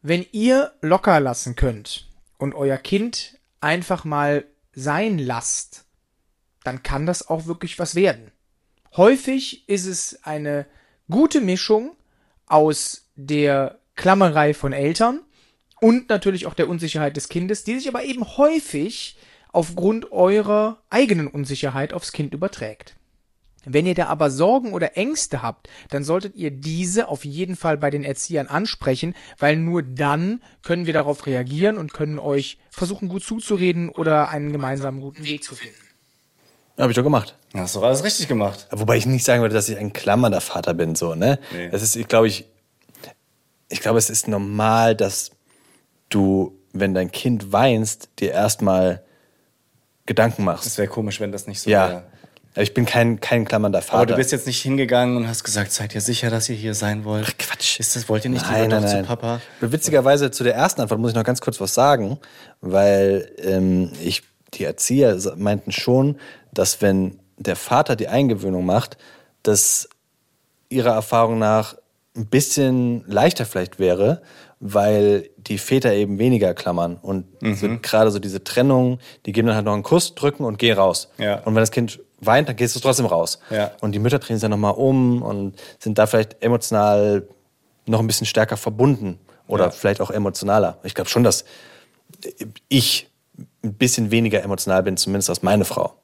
Wenn ihr locker lassen könnt und euer Kind einfach mal sein lasst, dann kann das auch wirklich was werden. Häufig ist es eine gute Mischung aus der Klammerei von Eltern und natürlich auch der Unsicherheit des Kindes, die sich aber eben häufig aufgrund eurer eigenen Unsicherheit aufs Kind überträgt. Wenn ihr da aber Sorgen oder Ängste habt, dann solltet ihr diese auf jeden Fall bei den Erziehern ansprechen, weil nur dann können wir darauf reagieren und können euch versuchen, gut zuzureden oder einen gemeinsamen guten Weg zu finden. Habe ich doch gemacht. Hast du alles richtig gemacht. Wobei ich nicht sagen würde, dass ich ein klammernder Vater bin, so, ne? Nee. Das ist, ich glaube, es ist normal, dass du, wenn dein Kind weinst, dir erstmal Gedanken machst. Das wäre komisch, wenn das nicht so wäre. Ich bin kein klammernder Vater. Aber du bist jetzt nicht hingegangen und hast gesagt, seid ihr sicher, dass ihr hier sein wollt? Ach Quatsch. Wollt ihr nicht lieber doch zu Papa? Witzigerweise zu der ersten Antwort muss ich noch ganz kurz was sagen, weil die Erzieher meinten schon, dass wenn der Vater die Eingewöhnung macht, dass ihrer Erfahrung nach ein bisschen leichter vielleicht wäre, weil die Väter eben weniger klammern und gerade so diese Trennung, die geben dann halt noch einen Kuss, drücken und gehen raus. Ja. Und wenn das Kind weint, dann gehst du trotzdem raus. Ja. Und die Mütter drehen sich dann nochmal um und sind da vielleicht emotional noch ein bisschen stärker verbunden oder vielleicht auch emotionaler. Ich glaube schon, dass ich ein bisschen weniger emotional bin, zumindest als meine Frau.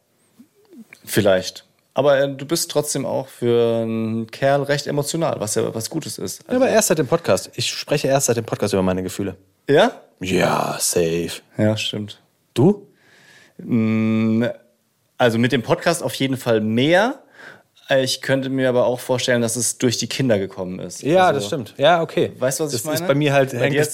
Vielleicht. Aber du bist trotzdem auch für einen Kerl recht emotional, was ja was Gutes ist. Also ja, aber erst seit dem Podcast. Ich spreche erst seit dem Podcast über meine Gefühle. Ja? Ja, safe. Ja, stimmt. Du? Also mit dem Podcast auf jeden Fall mehr. Ich könnte mir aber auch vorstellen, dass es durch die Kinder gekommen ist. Ja, also, das stimmt. Ja, okay. Weißt du, was ich meine? Das ist bei mir halt, hängt das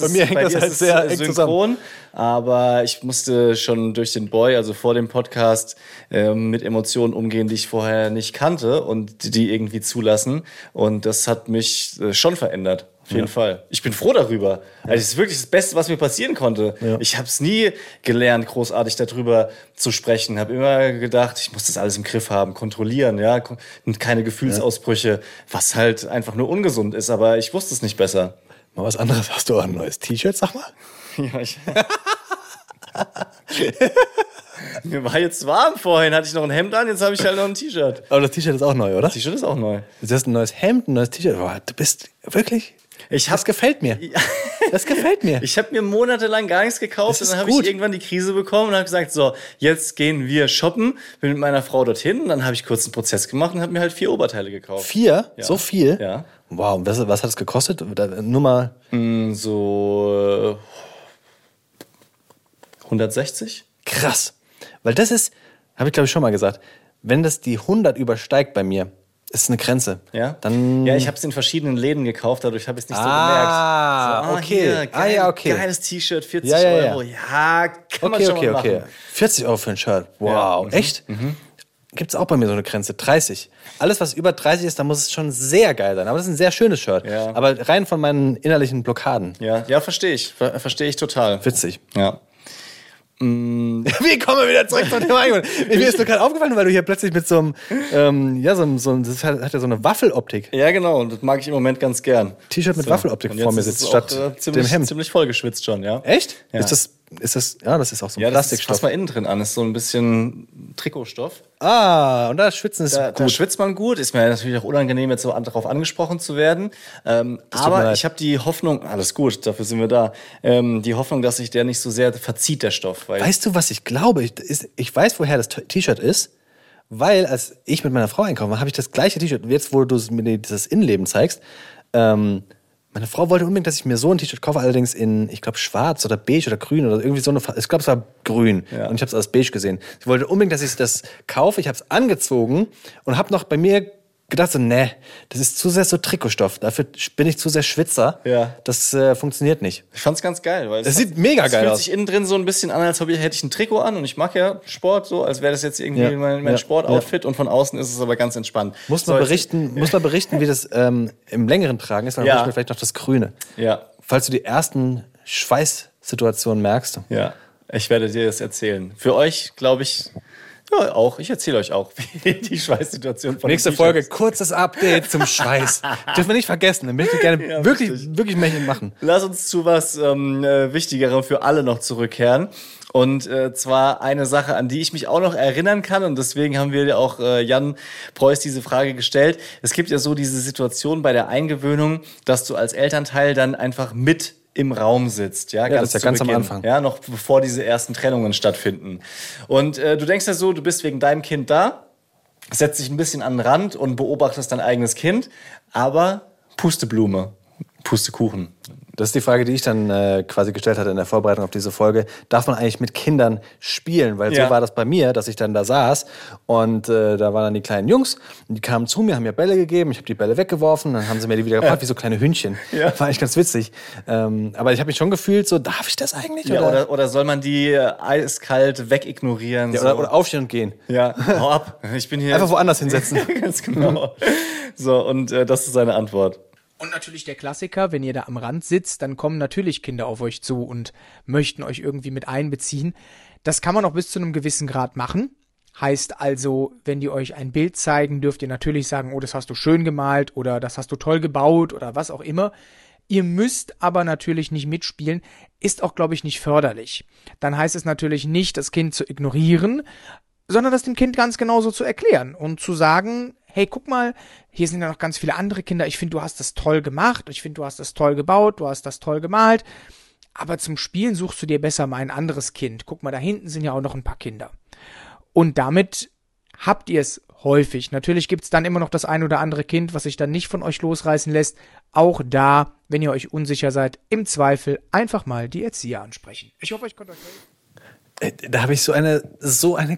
synchron zusammen. Aber ich musste schon durch den Boy, also vor dem Podcast, mit Emotionen umgehen, die ich vorher nicht kannte und die irgendwie zulassen. Und das hat mich schon verändert. Auf jeden Fall. Ich bin froh darüber. Ja. Also, es ist wirklich das Beste, was mir passieren konnte. Ja. Ich habe es nie gelernt, großartig darüber zu sprechen. Ich habe immer gedacht, ich muss das alles im Griff haben, kontrollieren, ja, und keine Gefühlsausbrüche, was halt einfach nur ungesund ist. Aber ich wusste es nicht besser. Mal was anderes. Hast du auch ein neues T-Shirt, sag mal? Ja, mir war jetzt warm vorhin, hatte ich noch ein Hemd an, jetzt habe ich halt noch ein T-Shirt. Aber das T-Shirt ist auch neu, oder? Das T-Shirt ist auch neu. Du hast ein neues Hemd, ein neues T-Shirt. Boah, du bist wirklich... das gefällt mir. Das gefällt mir. Ich habe mir monatelang gar nichts gekauft und dann habe ich irgendwann die Krise bekommen und habe gesagt, so, jetzt gehen wir shoppen. Bin mit meiner Frau dorthin und dann habe ich kurz einen Prozess gemacht und habe mir halt 4 Oberteile gekauft. 4? Ja. So viel? Ja. Wow, was hat das gekostet? Nur mal... So 160? Krass. Weil das ist, habe ich glaube ich schon mal gesagt, wenn das die 100 übersteigt bei mir, ist eine Grenze. Ja, dann ich habe es in verschiedenen Läden gekauft, dadurch habe ich es nicht so gemerkt. So, okay. Hier, okay. Geiles T-Shirt, 40 Euro. Ja, kann man schon mal machen. 40 Euro für ein Shirt, wow. Ja. Echt? Gibt es auch bei mir so eine Grenze, 30. Alles, was über 30 ist, da muss es schon sehr geil sein. Aber das ist ein sehr schönes Shirt. Ja. Aber rein von meinen innerlichen Blockaden. Ja, verstehe ich. Verstehe ich total. Witzig. Ja. Wir kommen wieder zurück von dem Einwand. Mir ist nur gerade aufgefallen, weil du hier plötzlich mit so einem, das hat ja so eine Waffeloptik. Ja, genau, und das mag ich im Moment ganz gern. T-Shirt mit Waffeloptik vor mir sitzt, statt dem Hemd. Ziemlich vollgeschwitzt schon, ja. Echt? Ja. Das ist auch so ein Plastikstoff. Das ist mal innen drin an, ist so ein bisschen Trikotstoff. Ah, und da schwitzen ist gut. Da schwitzt man gut, ist mir natürlich auch unangenehm, jetzt so darauf angesprochen zu werden. Aber ich habe die Hoffnung, alles gut, dafür sind wir da, die Hoffnung, dass sich der nicht so sehr verzieht, der Stoff. Weißt du, was ich glaube? Ich weiß, woher das T-Shirt ist, weil als ich mit meiner Frau einkaufen war, habe ich das gleiche T-Shirt. Und jetzt, wo du mir das Innenleben zeigst, meine Frau wollte unbedingt, dass ich mir so ein T-Shirt kaufe, allerdings in, ich glaube, schwarz oder beige oder grün oder irgendwie so eine Farbe. Ich glaube, es war grün und ich habe es als beige gesehen. Sie wollte unbedingt, dass ich das kaufe. Ich habe es angezogen und habe noch bei mir gedacht, so, nee, das ist zu sehr so Trikotstoff. Dafür bin ich zu sehr Schwitzer. Ja. Das funktioniert nicht. Ich fand's ganz geil. Weil das sieht mega geil aus. Es fühlt sich innen drin so ein bisschen an, als hätte ich ein Trikot an. Und ich mache ja Sport so, als wäre das jetzt irgendwie mein Sportoutfit. Ja. Und von außen ist es aber ganz entspannt. Muss man berichten, wie das im längeren Tragen ist. Dann hol ich mir vielleicht noch das Grüne. Ja. Falls du die ersten Schweißsituationen merkst. Ja, ich werde dir das erzählen. Für euch, glaube ich... Ja, auch. Ich erzähle euch auch, wie die Schweißsituation von nächste Folge, kurzes Update zum Schweiß. Dürfen wir nicht vergessen, dann möchte ich gerne wirklich Märchen machen. Lass uns zu was Wichtigerem für alle noch zurückkehren. Und zwar eine Sache, an die ich mich auch noch erinnern kann. Und deswegen haben wir auch Jan Preuß diese Frage gestellt. Es gibt ja so diese Situation bei der Eingewöhnung, dass du als Elternteil dann einfach mit im Raum sitzt, das ist ja ganz am Anfang, noch bevor diese ersten Trennungen stattfinden. Und du denkst ja so, du bist wegen deinem Kind da setzt dich ein bisschen an den Rand und beobachtest dein eigenes Kind, aber Pusteblume, Pustekuchen. Das ist die Frage, die ich dann quasi gestellt hatte in der Vorbereitung auf diese Folge. Darf man eigentlich mit Kindern spielen? Weil so war das bei mir, dass ich dann da saß und da waren dann die kleinen Jungs und die kamen zu mir, haben mir Bälle gegeben, ich habe die Bälle weggeworfen, dann haben sie mir die wieder gefragt, wie so kleine Hündchen. Ja. Das war eigentlich ganz witzig. Aber ich habe mich schon gefühlt so, darf ich das eigentlich? Ja, oder soll man die eiskalt wegignorieren? Ja, so. oder aufstehen und gehen. Ja, hau ab. Ich bin hier. Einfach woanders hinsetzen. Ganz genau. So, und das ist seine Antwort. Und natürlich der Klassiker, wenn ihr da am Rand sitzt, dann kommen natürlich Kinder auf euch zu und möchten euch irgendwie mit einbeziehen. Das kann man auch bis zu einem gewissen Grad machen. Heißt also, wenn die euch ein Bild zeigen, dürft ihr natürlich sagen, oh, das hast du schön gemalt oder das hast du toll gebaut oder was auch immer. Ihr müsst aber natürlich nicht mitspielen, ist auch, glaube ich, nicht förderlich. Dann heißt es natürlich nicht, das Kind zu ignorieren, sondern das dem Kind ganz genauso zu erklären und zu sagen, hey, guck mal, hier sind ja noch ganz viele andere Kinder, ich finde, du hast das toll gemacht, ich finde, du hast das toll gebaut, du hast das toll gemalt, aber zum Spielen suchst du dir besser mal ein anderes Kind. Guck mal, da hinten sind ja auch noch ein paar Kinder. Und damit habt ihr es häufig. Natürlich gibt es dann immer noch das ein oder andere Kind, was sich dann nicht von euch losreißen lässt. Auch da, wenn ihr euch unsicher seid, im Zweifel einfach mal die Erzieher ansprechen. Ich hoffe, ich konnte euch helfen. Da habe ich so eine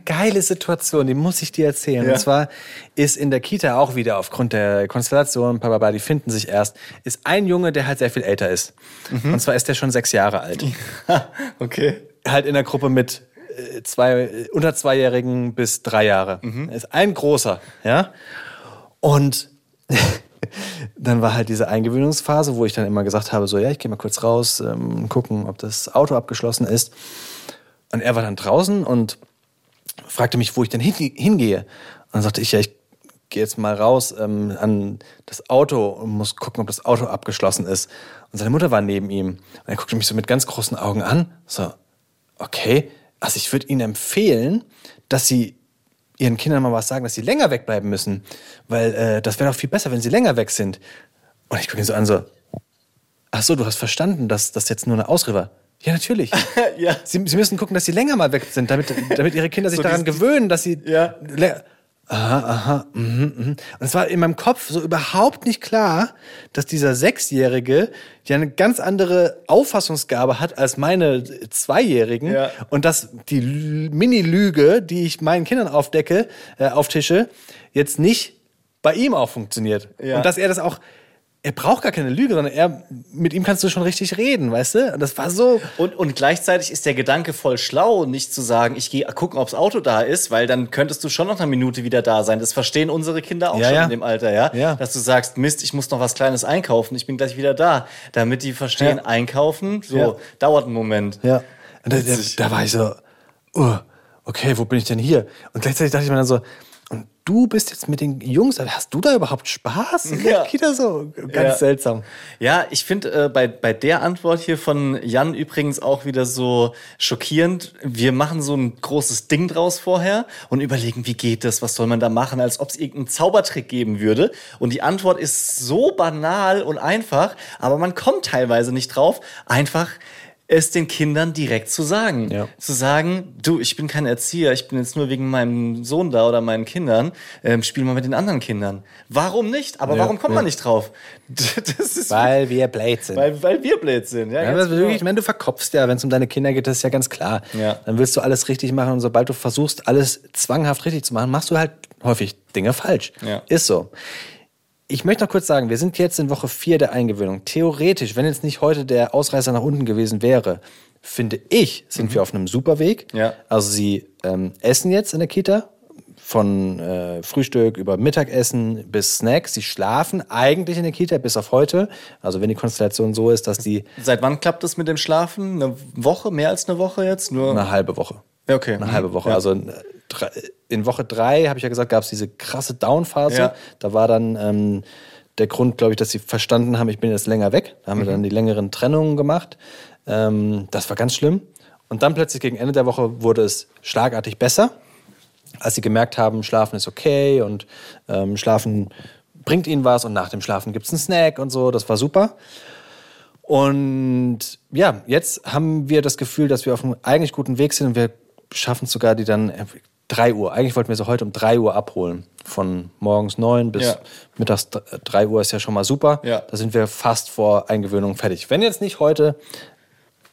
geile Situation, die muss ich dir erzählen. Ja. Und zwar ist in der Kita auch wieder aufgrund der Konstellation, die finden sich erst, ist ein Junge, der halt sehr viel älter ist. Mhm. Und zwar ist der schon 6 Jahre alt. Okay. Halt in der Gruppe mit unter 2-Jährigen bis 3 Jahre. Mhm. Ist ein großer, ja. Und dann war halt diese Eingewöhnungsphase, wo ich dann immer gesagt habe, so ja, ich gehe mal kurz raus, gucken, ob das Auto abgeschlossen ist. Und er war dann draußen und fragte mich, wo ich denn hingehe. Und dann sagte ich, ja, ich gehe jetzt mal raus an das Auto und muss gucken, ob das Auto abgeschlossen ist. Und seine Mutter war neben ihm. Und er guckte mich so mit ganz großen Augen an. So, okay, also ich würde Ihnen empfehlen, dass Sie Ihren Kindern mal was sagen, dass sie länger wegbleiben müssen. Weil das wäre doch viel besser, wenn sie länger weg sind. Und ich gucke ihn so an, so, ach so, du hast verstanden, dass das jetzt nur eine Ausrede war. Ja, natürlich. Ja. Sie müssen gucken, dass sie länger mal weg sind, damit ihre Kinder sich so daran gewöhnen, dass sie... Ja. Und es war in meinem Kopf so überhaupt nicht klar, dass dieser 6-Jährige ja eine ganz andere Auffassungsgabe hat als meine 2-Jährigen. Ja. Und dass die Mini-Lüge, die ich meinen Kindern auftische, jetzt nicht bei ihm auch funktioniert. Ja. Und dass er das auch... Er braucht gar keine Lüge, sondern mit ihm kannst du schon richtig reden, weißt du? Und das war so. Und gleichzeitig ist der Gedanke voll schlau, nicht zu sagen, ich gehe gucken, ob's Auto da ist, weil dann könntest du schon nach einer Minute wieder da sein. Das verstehen unsere Kinder auch schon in dem Alter, ja? Dass du sagst, Mist, ich muss noch was Kleines einkaufen, ich bin gleich wieder da. Damit die verstehen, einkaufen, dauert einen Moment. Ja. Und da war ich so, okay, wo bin ich denn hier? Und gleichzeitig dachte ich mir dann so, du bist jetzt mit den Jungs, hast du da überhaupt Spaß? In der Kita so? Ganz seltsam. Ja, ich finde bei der Antwort hier von Jan übrigens auch wieder so schockierend. Wir machen so ein großes Ding draus vorher und überlegen, wie geht das, was soll man da machen, als ob es irgendeinen Zaubertrick geben würde. Und die Antwort ist so banal und einfach, aber man kommt teilweise nicht drauf, einfach es den Kindern direkt zu sagen. Ja. Zu sagen, du, ich bin kein Erzieher, ich bin jetzt nur wegen meinem Sohn da oder meinen Kindern, spiel mal mit den anderen Kindern. Warum nicht? Aber warum kommt man nicht drauf? Das ist weil wir blöd sind. Weil wir blöd sind, ja. Ich meine, du verkopfst ja, wenn es um deine Kinder geht, das ist ja ganz klar. Ja. Dann willst du alles richtig machen und sobald du versuchst, alles zwanghaft richtig zu machen, machst du halt häufig Dinge falsch. Ja. Ist so. Ich möchte noch kurz sagen, wir sind jetzt in Woche 4 der Eingewöhnung. Theoretisch, wenn jetzt nicht heute der Ausreißer nach unten gewesen wäre, finde ich, sind wir auf einem super Weg. Ja. Also sie essen jetzt in der Kita von Frühstück über Mittagessen bis Snacks. Sie schlafen eigentlich in der Kita bis auf heute. Also wenn die Konstellation so ist, dass die... Seit wann klappt das mit dem Schlafen? Eine Woche? Mehr als eine Woche jetzt? Nur eine halbe Woche. Ja, okay. Eine halbe Woche. Ja. Also in Woche 3, habe ich ja gesagt, gab es diese krasse Down-Phase. Ja. Da war dann der Grund, glaube ich, dass sie verstanden haben, ich bin jetzt länger weg. Da haben wir dann die längeren Trennungen gemacht. Das war ganz schlimm. Und dann plötzlich gegen Ende der Woche wurde es schlagartig besser, als sie gemerkt haben, Schlafen ist okay und Schlafen bringt ihnen was und nach dem Schlafen gibt es einen Snack und so. Das war super. Und ja, jetzt haben wir das Gefühl, dass wir auf einem eigentlich guten Weg sind und wir schaffen sogar die dann 3 Uhr. Eigentlich wollten wir sie heute um 3 Uhr abholen von morgens 9 bis mittags 3 Uhr ist ja schon mal super. Ja. Da sind wir fast vor Eingewöhnung fertig. Wenn jetzt nicht heute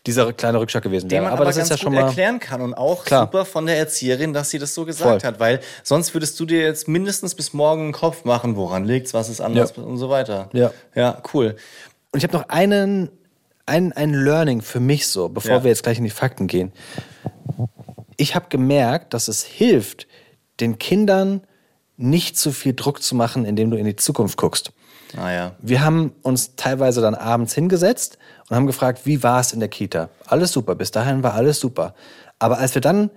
dieser kleine Rückschlag gewesen wäre. Den man aber das ganz ist ja gut schon mal erklären kann und auch klar. Super von der Erzieherin, dass sie das so gesagt hat, weil sonst würdest du dir jetzt mindestens bis morgen einen Kopf machen, woran liegt's, was ist anders und so weiter. Ja, ja, cool. Und ich habe noch ein Learning für mich so, bevor wir jetzt gleich in die Fakten gehen. Ich habe gemerkt, dass es hilft, den Kindern nicht zu viel Druck zu machen, indem du in die Zukunft guckst. Ah, ja. Wir haben uns teilweise dann abends hingesetzt und haben gefragt, wie war es in der Kita? Alles super, bis dahin war alles super. Aber als wir dann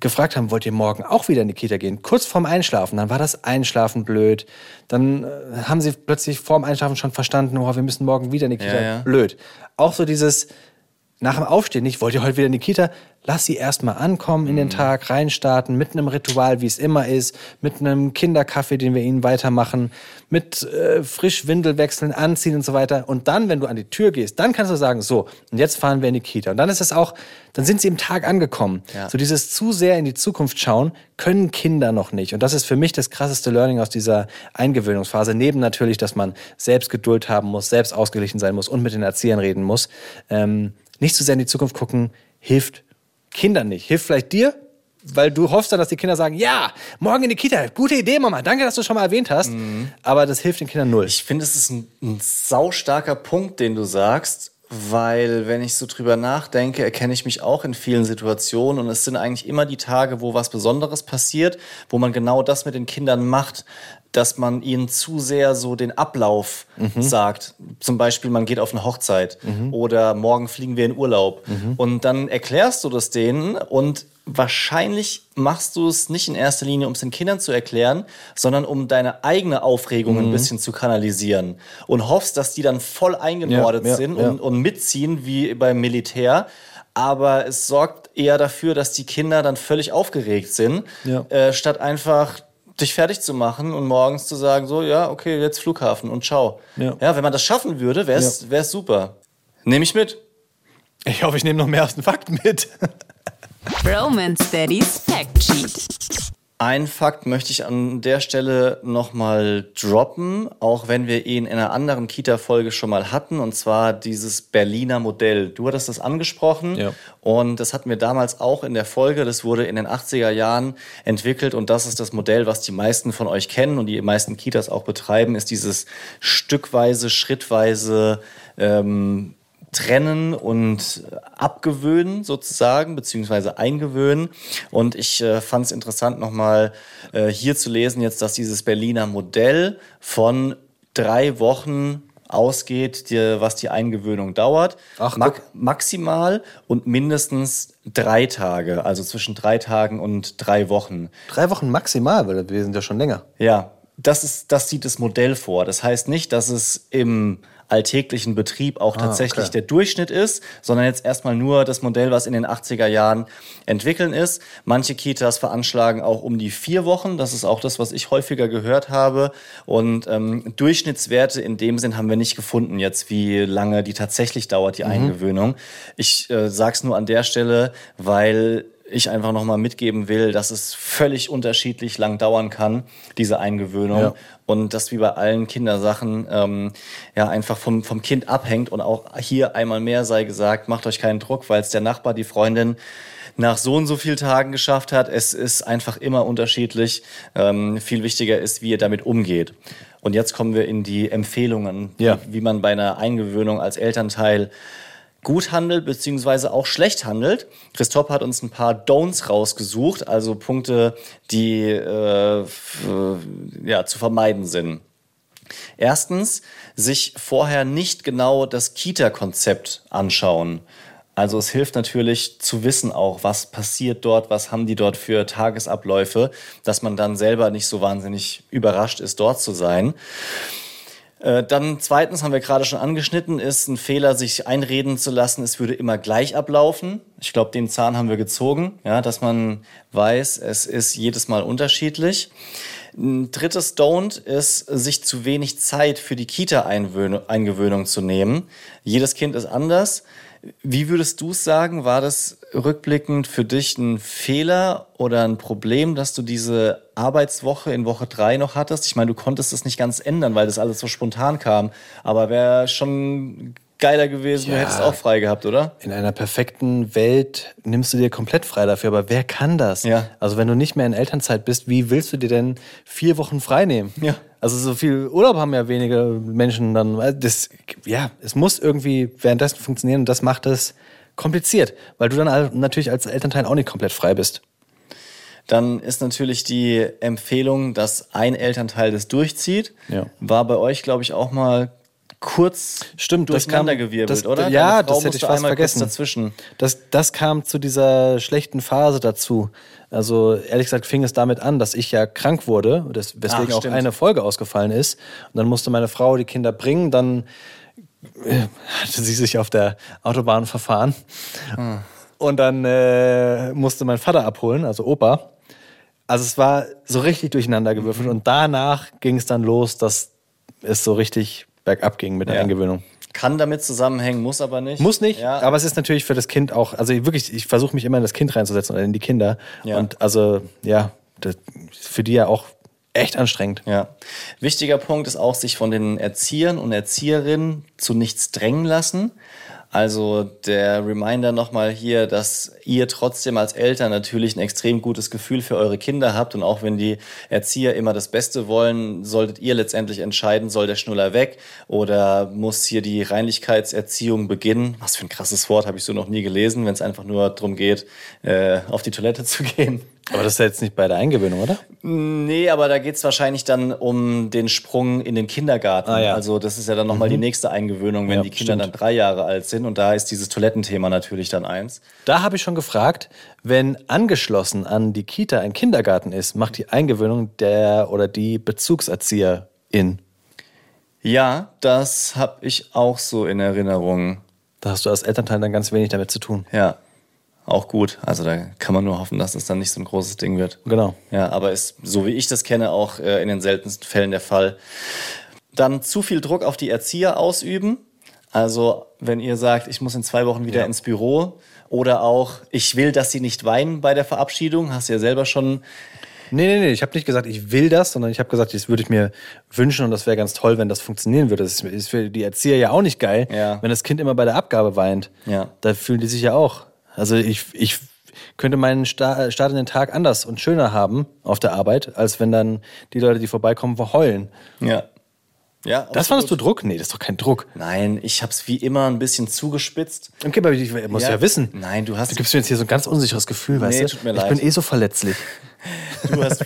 gefragt haben, wollt ihr morgen auch wieder in die Kita gehen? Kurz vorm Einschlafen, dann war das Einschlafen blöd. Dann haben sie plötzlich vorm Einschlafen schon verstanden, oh, wir müssen morgen wieder in die Kita. Ja, ja. Blöd. Auch so dieses nach dem Aufstehen nicht, wollt ihr heute wieder in die Kita? Lass sie erstmal ankommen in den Tag, reinstarten, mit einem Ritual, wie es immer ist, mit einem Kinderkaffee, den wir ihnen weitermachen, mit frisch Windel wechseln, anziehen und so weiter. Und dann, wenn du an die Tür gehst, dann kannst du sagen, so, und jetzt fahren wir in die Kita. Und dann ist es auch, dann sind sie im Tag angekommen. Ja. So dieses zu sehr in die Zukunft schauen, können Kinder noch nicht. Und das ist für mich das krasseste Learning aus dieser Eingewöhnungsphase. Neben natürlich, dass man selbst Geduld haben muss, selbst ausgeglichen sein muss und mit den Erziehern reden muss. Nicht zu sehr in die Zukunft gucken, hilft Kindern nicht. Hilft vielleicht dir, weil du hoffst dann, dass die Kinder sagen, ja, morgen in die Kita, gute Idee, Mama, danke, dass du es schon mal erwähnt hast. Mhm. Aber das hilft den Kindern null. Ich finde, es ist ein saustarker Punkt, den du sagst, weil wenn ich so drüber nachdenke, erkenne ich mich auch in vielen Situationen und es sind eigentlich immer die Tage, wo was Besonderes passiert, wo man genau das mit den Kindern macht, dass man ihnen zu sehr so den Ablauf sagt. Zum Beispiel, man geht auf eine Hochzeit oder morgen fliegen wir in Urlaub. Und dann erklärst du das denen und wahrscheinlich machst du es nicht in erster Linie, um es den Kindern zu erklären, sondern um deine eigene Aufregung ein bisschen zu kanalisieren und hoffst, dass die dann voll eingenordet sind und mitziehen wie beim Militär. Aber es sorgt eher dafür, dass die Kinder dann völlig aufgeregt sind, statt einfach dich fertig zu machen und morgens zu sagen, so, ja, okay, jetzt Flughafen und ciao. Ja, ja, wenn man das schaffen würde, wäre es super. Nehme ich mit. Ich hoffe, ich nehme noch mehr aus den Fakten mit. Bromance Daddys Fact Sheet. Ein Fakt möchte ich an der Stelle nochmal droppen, auch wenn wir ihn in einer anderen Kita-Folge schon mal hatten, und zwar dieses Berliner Modell. Du hattest das angesprochen und das hatten wir damals auch in der Folge. Das wurde in den 80er Jahren entwickelt und das ist das Modell, was die meisten von euch kennen und die meisten Kitas auch betreiben, ist dieses stückweise, schrittweise trennen und abgewöhnen sozusagen, beziehungsweise eingewöhnen. Und ich fand es interessant, nochmal hier zu lesen jetzt, dass dieses Berliner Modell von 3 Wochen ausgeht, was die Eingewöhnung dauert. Ach, maximal und mindestens 3 Tage, also zwischen 3 Tagen und 3 Wochen. 3 Wochen maximal, weil wir sind ja schon länger. Ja, das sieht das Modell vor. Das heißt nicht, dass es im alltäglichen Betrieb auch tatsächlich der Durchschnitt ist, sondern jetzt erstmal nur das Modell, was in den 80er Jahren entwickeln ist. Manche Kitas veranschlagen auch um die 4 Wochen. Das ist auch das, was ich häufiger gehört habe. Und Durchschnittswerte in dem Sinn haben wir nicht gefunden jetzt, wie lange die tatsächlich dauert, die Eingewöhnung. Ich sag's nur an der Stelle, weil ich einfach nochmal mitgeben will, dass es völlig unterschiedlich lang dauern kann, diese Eingewöhnung. Ja. Und das wie bei allen Kindersachen einfach vom Kind abhängt. Und auch hier einmal mehr sei gesagt, macht euch keinen Druck, weil es der Nachbar, die Freundin nach so und so vielen Tagen geschafft hat. Es ist einfach immer unterschiedlich. Viel wichtiger ist, wie ihr damit umgeht. Und jetzt kommen wir in die Empfehlungen, wie man bei einer Eingewöhnung als Elternteil gut handelt, beziehungsweise auch schlecht handelt. Christoph hat uns ein paar Don'ts rausgesucht, also Punkte, die zu vermeiden sind. Erstens, sich vorher nicht genau das Kita-Konzept anschauen. Also es hilft natürlich zu wissen auch, was passiert dort, was haben die dort für Tagesabläufe, dass man dann selber nicht so wahnsinnig überrascht ist, dort zu sein. Dann zweitens, haben wir gerade schon angeschnitten, ist ein Fehler, sich einreden zu lassen, es würde immer gleich ablaufen. Ich glaube, den Zahn haben wir gezogen, ja, dass man weiß, es ist jedes Mal unterschiedlich. Ein drittes Don't ist, sich zu wenig Zeit für die Kita-Eingewöhnung zu nehmen. Jedes Kind ist anders. Wie würdest du es sagen, war das rückblickend für dich ein Fehler oder ein Problem, dass du diese Arbeitswoche in Woche 3 noch hattest? Ich meine, du konntest es nicht ganz ändern, weil das alles so spontan kam, aber wäre schon geiler gewesen, ja, du hättest auch frei gehabt, oder? In einer perfekten Welt nimmst du dir komplett frei dafür, aber wer kann das? Ja. Also wenn du nicht mehr in Elternzeit bist, wie willst du dir denn 4 Wochen frei nehmen? Ja. Also so viel Urlaub haben ja wenige Menschen dann. Das, ja, es muss irgendwie währenddessen funktionieren und das macht es kompliziert, weil du dann natürlich als Elternteil auch nicht komplett frei bist. Dann ist natürlich die Empfehlung, dass ein Elternteil das durchzieht. Ja. War bei euch, glaube ich, auch mal kurz durcheinandergewirbelt, oder? Ja, das hätte ich fast vergessen. Dazwischen. Das kam zu dieser schlechten Phase dazu. Also ehrlich gesagt fing es damit an, dass ich ja krank wurde, weswegen auch eine Folge ausgefallen ist. Und dann musste meine Frau die Kinder bringen, dann hatte sie sich auf der Autobahn verfahren. Hm. Und dann musste mein Vater abholen, also Opa. Also es war so richtig durcheinandergewürfelt. Und danach ging es dann los, dass es so richtig bergab ging mit der Eingewöhnung. Kann damit zusammenhängen, muss aber nicht. Muss nicht, ja. Aber es ist natürlich für das Kind auch, also wirklich, ich versuche mich immer in das Kind reinzusetzen oder in die Kinder. Ja. Und also, ja, das ist für die ja auch echt anstrengend. Ja. Wichtiger Punkt ist auch, sich von den Erziehern und Erzieherinnen zu nichts drängen lassen. Also der Reminder nochmal hier, dass ihr trotzdem als Eltern natürlich ein extrem gutes Gefühl für eure Kinder habt. Und auch wenn die Erzieher immer das Beste wollen, solltet ihr letztendlich entscheiden, soll der Schnuller weg oder muss hier die Reinlichkeitserziehung beginnen? Was für ein krasses Wort, habe ich so noch nie gelesen, wenn es einfach nur darum geht, auf die Toilette zu gehen. Aber das ist ja jetzt nicht bei der Eingewöhnung, oder? Nee, aber da geht es wahrscheinlich dann um den Sprung in den Kindergarten. Ah, ja. Also das ist ja dann nochmal die nächste Eingewöhnung, wenn die Kinder dann 3 Jahre alt sind. Und da ist dieses Toilettenthema natürlich dann eins. Da habe ich schon gefragt, wenn angeschlossen an die Kita ein Kindergarten ist, macht die Eingewöhnung der oder die Bezugserzieherin? Ja, das habe ich auch so in Erinnerung. Da hast du als Elternteil dann ganz wenig damit zu tun. Ja. Auch gut. Also da kann man nur hoffen, dass es dann nicht so ein großes Ding wird. Genau. Ja, aber ist, so wie ich das kenne, auch in den seltensten Fällen der Fall. Dann zu viel Druck auf die Erzieher ausüben. Also wenn ihr sagt, ich muss in 2 Wochen wieder ins Büro oder auch, ich will, dass sie nicht weinen bei der Verabschiedung, hast du ja selber schon... Nee, ich habe nicht gesagt, ich will das, sondern ich habe gesagt, das würde ich mir wünschen und das wäre ganz toll, wenn das funktionieren würde. Das ist für die Erzieher ja auch nicht geil, wenn das Kind immer bei der Abgabe weint. Ja. Da fühlen die sich ja auch... Also ich könnte meinen Start in den Tag anders und schöner haben auf der Arbeit, als wenn dann die Leute, die vorbeikommen, heulen. Ja. Ja, das fandest du Druck? Nee, das ist doch kein Druck. Nein, ich hab's wie immer ein bisschen zugespitzt. Okay, aber ich muss ja wissen. Nein, du gibst mir jetzt hier so ein ganz unsicheres Gefühl, weißt du? Tut mir leid. Ich bin eh so verletzlich. Du hast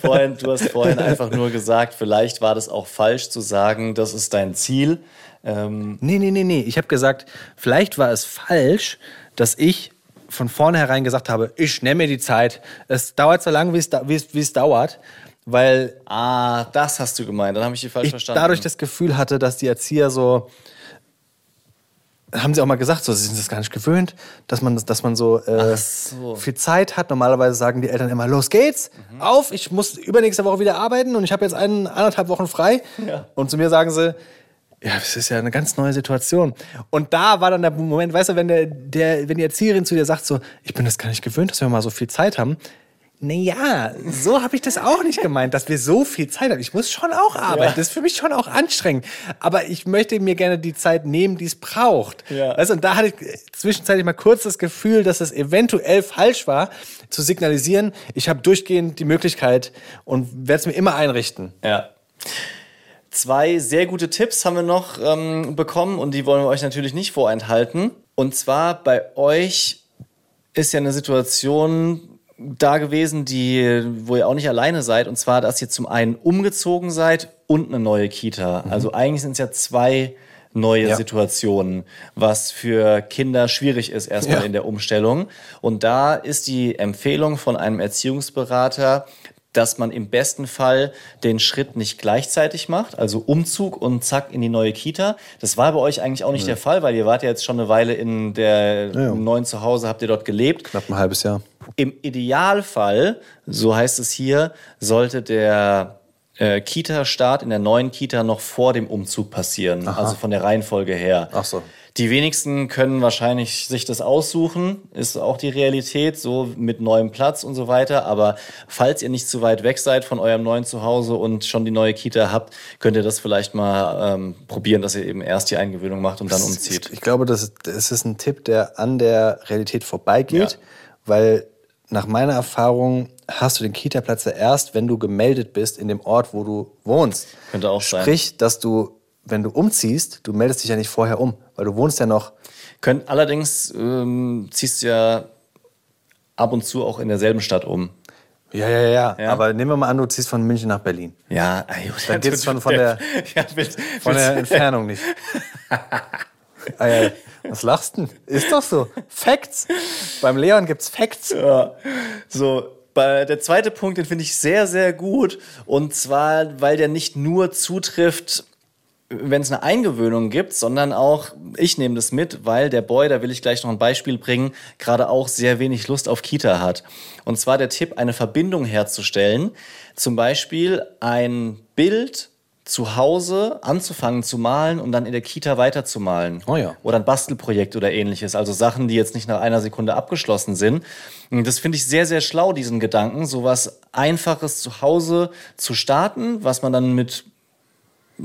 vorhin einfach nur gesagt, vielleicht war das auch falsch zu sagen, das ist dein Ziel. Nee. Ich habe gesagt, vielleicht war es falsch, dass ich von vornherein gesagt habe, ich nehme mir die Zeit. Es dauert so lange, wie es dauert, weil... Ah, das hast du gemeint, dann habe ich dich falsch verstanden. Dadurch das Gefühl hatte, dass die Erzieher so... Haben sie auch mal gesagt, so, sie sind das gar nicht gewöhnt, dass man so, viel Zeit hat. Normalerweise sagen die Eltern immer, los geht's, auf, ich muss übernächste Woche wieder arbeiten und ich habe jetzt 1,5 Wochen frei. Ja. Und zu mir sagen sie... Ja, das ist ja eine ganz neue Situation. Und da war dann der Moment, weißt du, wenn die Erzieherin zu dir sagt so, ich bin das gar nicht gewöhnt, dass wir mal so viel Zeit haben. Naja, so habe ich das auch nicht gemeint, dass wir so viel Zeit haben. Ich muss schon auch arbeiten. Ja. Das ist für mich schon auch anstrengend. Aber ich möchte mir gerne die Zeit nehmen, die es braucht. Ja. Weißt du, und da hatte ich zwischenzeitlich mal kurz das Gefühl, dass es eventuell falsch war, zu signalisieren, ich habe durchgehend die Möglichkeit und werde es mir immer einrichten. Ja. 2 sehr gute Tipps haben wir noch bekommen und die wollen wir euch natürlich nicht vorenthalten. Und zwar bei euch ist ja eine Situation da gewesen, wo ihr auch nicht alleine seid. Und zwar, dass ihr zum einen umgezogen seid und eine neue Kita. Also eigentlich sind es ja 2 neue Situationen, was für Kinder schwierig ist erstmal in der Umstellung. Und da ist die Empfehlung von einem Erziehungsberater, dass man im besten Fall den Schritt nicht gleichzeitig macht, also Umzug und zack in die neue Kita. Das war bei euch eigentlich auch nicht der Fall, weil ihr wart ja jetzt schon eine Weile in der neuen Zuhause, habt ihr dort gelebt. Knapp ein halbes Jahr. Im Idealfall, so heißt es hier, sollte der Kita-Start in der neuen Kita noch vor dem Umzug passieren. Aha. Also von der Reihenfolge her. Ach so. Die wenigsten können wahrscheinlich sich das aussuchen, ist auch die Realität, so mit neuem Platz und so weiter. Aber falls ihr nicht zu weit weg seid von eurem neuen Zuhause und schon die neue Kita habt, könnt ihr das vielleicht mal probieren, dass ihr eben erst die Eingewöhnung macht und dann umzieht. Ich glaube, das ist ein Tipp, der an der Realität vorbeigeht, ja. Weil nach meiner Erfahrung hast du den Kita-Platz ja erst, wenn du gemeldet bist in dem Ort, wo du wohnst. Könnte auch sein. Sprich, dass du, wenn du umziehst, du meldest dich ja nicht vorher um, weil du wohnst ja noch. Allerdings ziehst du ja ab und zu auch in derselben Stadt um. Ja. Aber nehmen wir mal an, du ziehst von München nach Berlin. Ja. Dann geht es schon von der Entfernung nicht. Was lachst denn? Ist doch so. Facts. Beim Leon gibt's Facts. Ja. So. Der zweite Punkt, den finde ich sehr, sehr gut. Und zwar, weil der nicht nur zutrifft, wenn es eine Eingewöhnung gibt, sondern auch, ich nehme das mit, weil der Boy, da will ich gleich noch ein Beispiel bringen, gerade auch sehr wenig Lust auf Kita hat. Und zwar der Tipp, eine Verbindung herzustellen, zum Beispiel ein Bild zu Hause anzufangen zu malen und dann in der Kita weiterzumalen. Oh ja. Oder ein Bastelprojekt oder ähnliches. Also Sachen, die jetzt nicht nach einer Sekunde abgeschlossen sind. Das finde ich sehr, sehr schlau, diesen Gedanken, sowas Einfaches zu Hause zu starten, was man dann mit,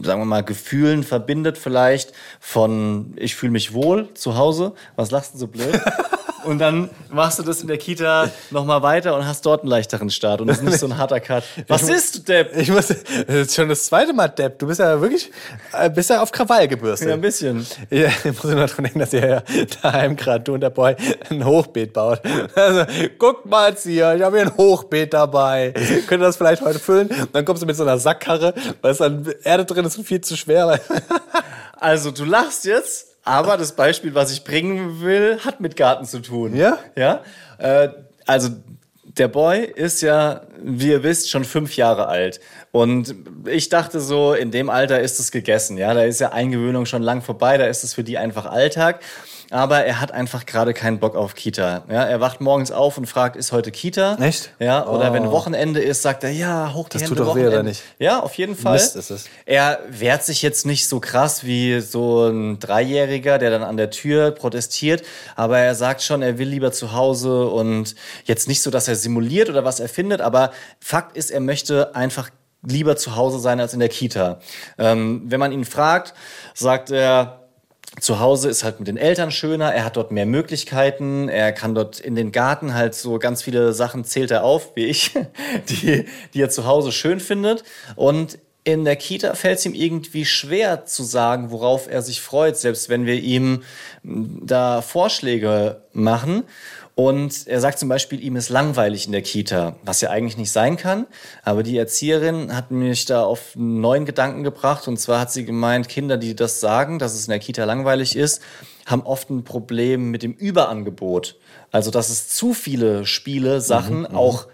sagen wir mal, Gefühlen verbindet vielleicht von, ich fühle mich wohl zu Hause, was lachst du so blöd? Und dann machst du das in der Kita nochmal weiter und hast dort einen leichteren Start. Und das ist nicht so ein harter Cut. Was ist du, Depp? Das ist schon das zweite Mal, Depp. Du bist ja wirklich auf Krawall gebürstet. Ja, ein bisschen. Ja, ich muss nur daran denken, dass ihr ja daheim gerade, du und der Boy, ein Hochbeet baut. Also, guck mal jetzt hier, ich habe hier ein Hochbeet dabei. Könnt ihr das vielleicht heute füllen? Und dann kommst du mit so einer Sackkarre, weil es dann Erde drin ist und viel zu schwer. Also, du lachst jetzt. Aber das Beispiel, was ich bringen will, hat mit Garten zu tun. Ja? Also der Boy ist ja, wie ihr wisst, schon 5 Jahre alt. Und ich dachte so, in dem Alter ist es gegessen. Ja, da ist ja Eingewöhnung schon lang vorbei, da ist es für die einfach Alltag. Aber er hat einfach gerade keinen Bock auf Kita. Ja, er wacht morgens auf und fragt, ist heute Kita? Echt? Ja, oder wenn Wochenende ist, sagt er, ja, hoch die Hände. Das tut doch weh, oder nicht? Ja, auf jeden Fall. Mist ist es. Er wehrt sich jetzt nicht so krass wie so ein 3-Jähriger, der dann an der Tür protestiert. Aber er sagt schon, er will lieber zu Hause und jetzt nicht so, dass er simuliert oder was er findet. Aber Fakt ist, er möchte einfach lieber zu Hause sein als in der Kita. Wenn man ihn fragt, sagt er, zu Hause ist halt mit den Eltern schöner, er hat dort mehr Möglichkeiten, er kann dort in den Garten halt so ganz viele Sachen zählt er auf, wie ich, die er zu Hause schön findet. Und in der Kita fällt es ihm irgendwie schwer zu sagen, worauf er sich freut, selbst wenn wir ihm da Vorschläge machen. Und er sagt zum Beispiel, ihm ist langweilig in der Kita, was ja eigentlich nicht sein kann. Aber die Erzieherin hat mich da auf einen neuen Gedanken gebracht. Und zwar hat sie gemeint, Kinder, die das sagen, dass es in der Kita langweilig ist, haben oft ein Problem mit dem Überangebot. Also, dass es zu viele Spiele, Sachen, auch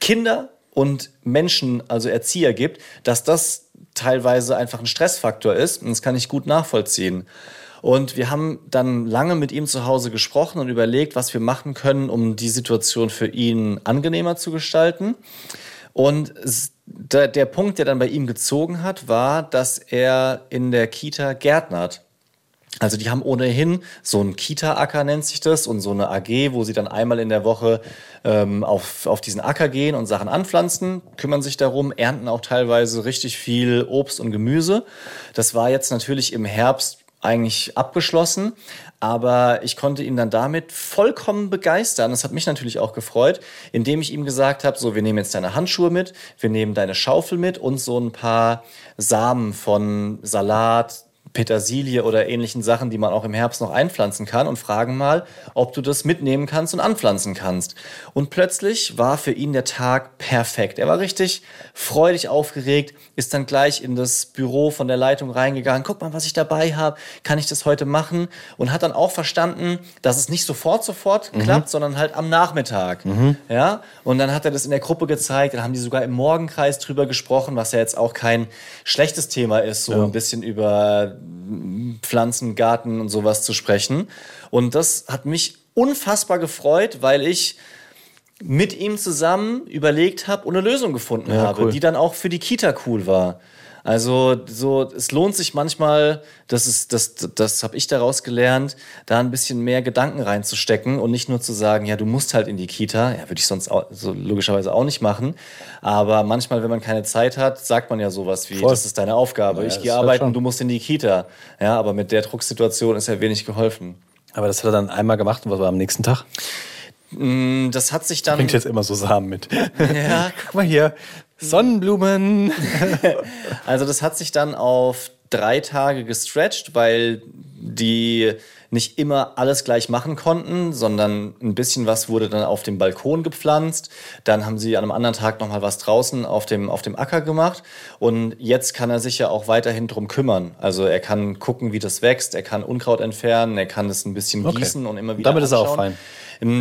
Kinder und Menschen, also Erzieher gibt, dass das teilweise einfach ein Stressfaktor ist. Und das kann ich gut nachvollziehen. Und wir haben dann lange mit ihm zu Hause gesprochen und überlegt, was wir machen können, um die Situation für ihn angenehmer zu gestalten. Und der Punkt, der dann bei ihm gezogen hat, war, dass er in der Kita gärtnert. Also die haben ohnehin so einen Kita-Acker, nennt sich das, und so eine AG, wo sie dann einmal in der Woche auf diesen Acker gehen und Sachen anpflanzen, kümmern sich darum, ernten auch teilweise richtig viel Obst und Gemüse. Das war jetzt natürlich im Herbst eigentlich abgeschlossen, aber ich konnte ihn dann damit vollkommen begeistern. Das hat mich natürlich auch gefreut, indem ich ihm gesagt habe, so, wir nehmen jetzt deine Handschuhe mit, wir nehmen deine Schaufel mit und so ein paar Samen von Salat, Petersilie oder ähnlichen Sachen, die man auch im Herbst noch einpflanzen kann, und fragen mal, ob du das mitnehmen kannst und anpflanzen kannst. Und plötzlich war für ihn der Tag perfekt. Er war richtig freudig aufgeregt, ist dann gleich in das Büro von der Leitung reingegangen. Guck mal, was ich dabei habe. Kann ich das heute machen? Und hat dann auch verstanden, dass es nicht sofort klappt, sondern halt am Nachmittag. Ja? Und dann hat er das in der Gruppe gezeigt. Dann haben die sogar im Morgenkreis drüber gesprochen, was ja jetzt auch kein schlechtes Thema ist, so ein bisschen über Pflanzen, Garten und sowas zu sprechen. Und das hat mich unfassbar gefreut, weil ich mit ihm zusammen überlegt habe und eine Lösung gefunden habe, cool, die dann auch für die Kita cool war. Also so, es lohnt sich manchmal, das habe ich daraus gelernt, da ein bisschen mehr Gedanken reinzustecken und nicht nur zu sagen, ja, du musst halt in die Kita. Ja, würde ich sonst auch, so logischerweise auch nicht machen. Aber manchmal, wenn man keine Zeit hat, sagt man ja sowas wie, voll, das ist deine Aufgabe. Ja, ich gehe arbeiten, schon, du musst in die Kita. Ja, aber mit der Drucksituation ist ja wenig geholfen. Aber das hat er dann einmal gemacht und was war am nächsten Tag? Das hat sich dann... Bringt jetzt immer so Samen mit. Ja. Guck mal hier, Sonnenblumen. Also das hat sich dann auf 3 Tage gestretcht, weil die nicht immer alles gleich machen konnten, sondern ein bisschen was wurde dann auf dem Balkon gepflanzt. Dann haben sie an einem anderen Tag nochmal was draußen auf dem Acker gemacht. Und jetzt kann er sich ja auch weiterhin drum kümmern. Also er kann gucken, wie das wächst, er kann Unkraut entfernen, er kann es ein bisschen gießen und immer wieder anschauen. Damit ist er auch fein.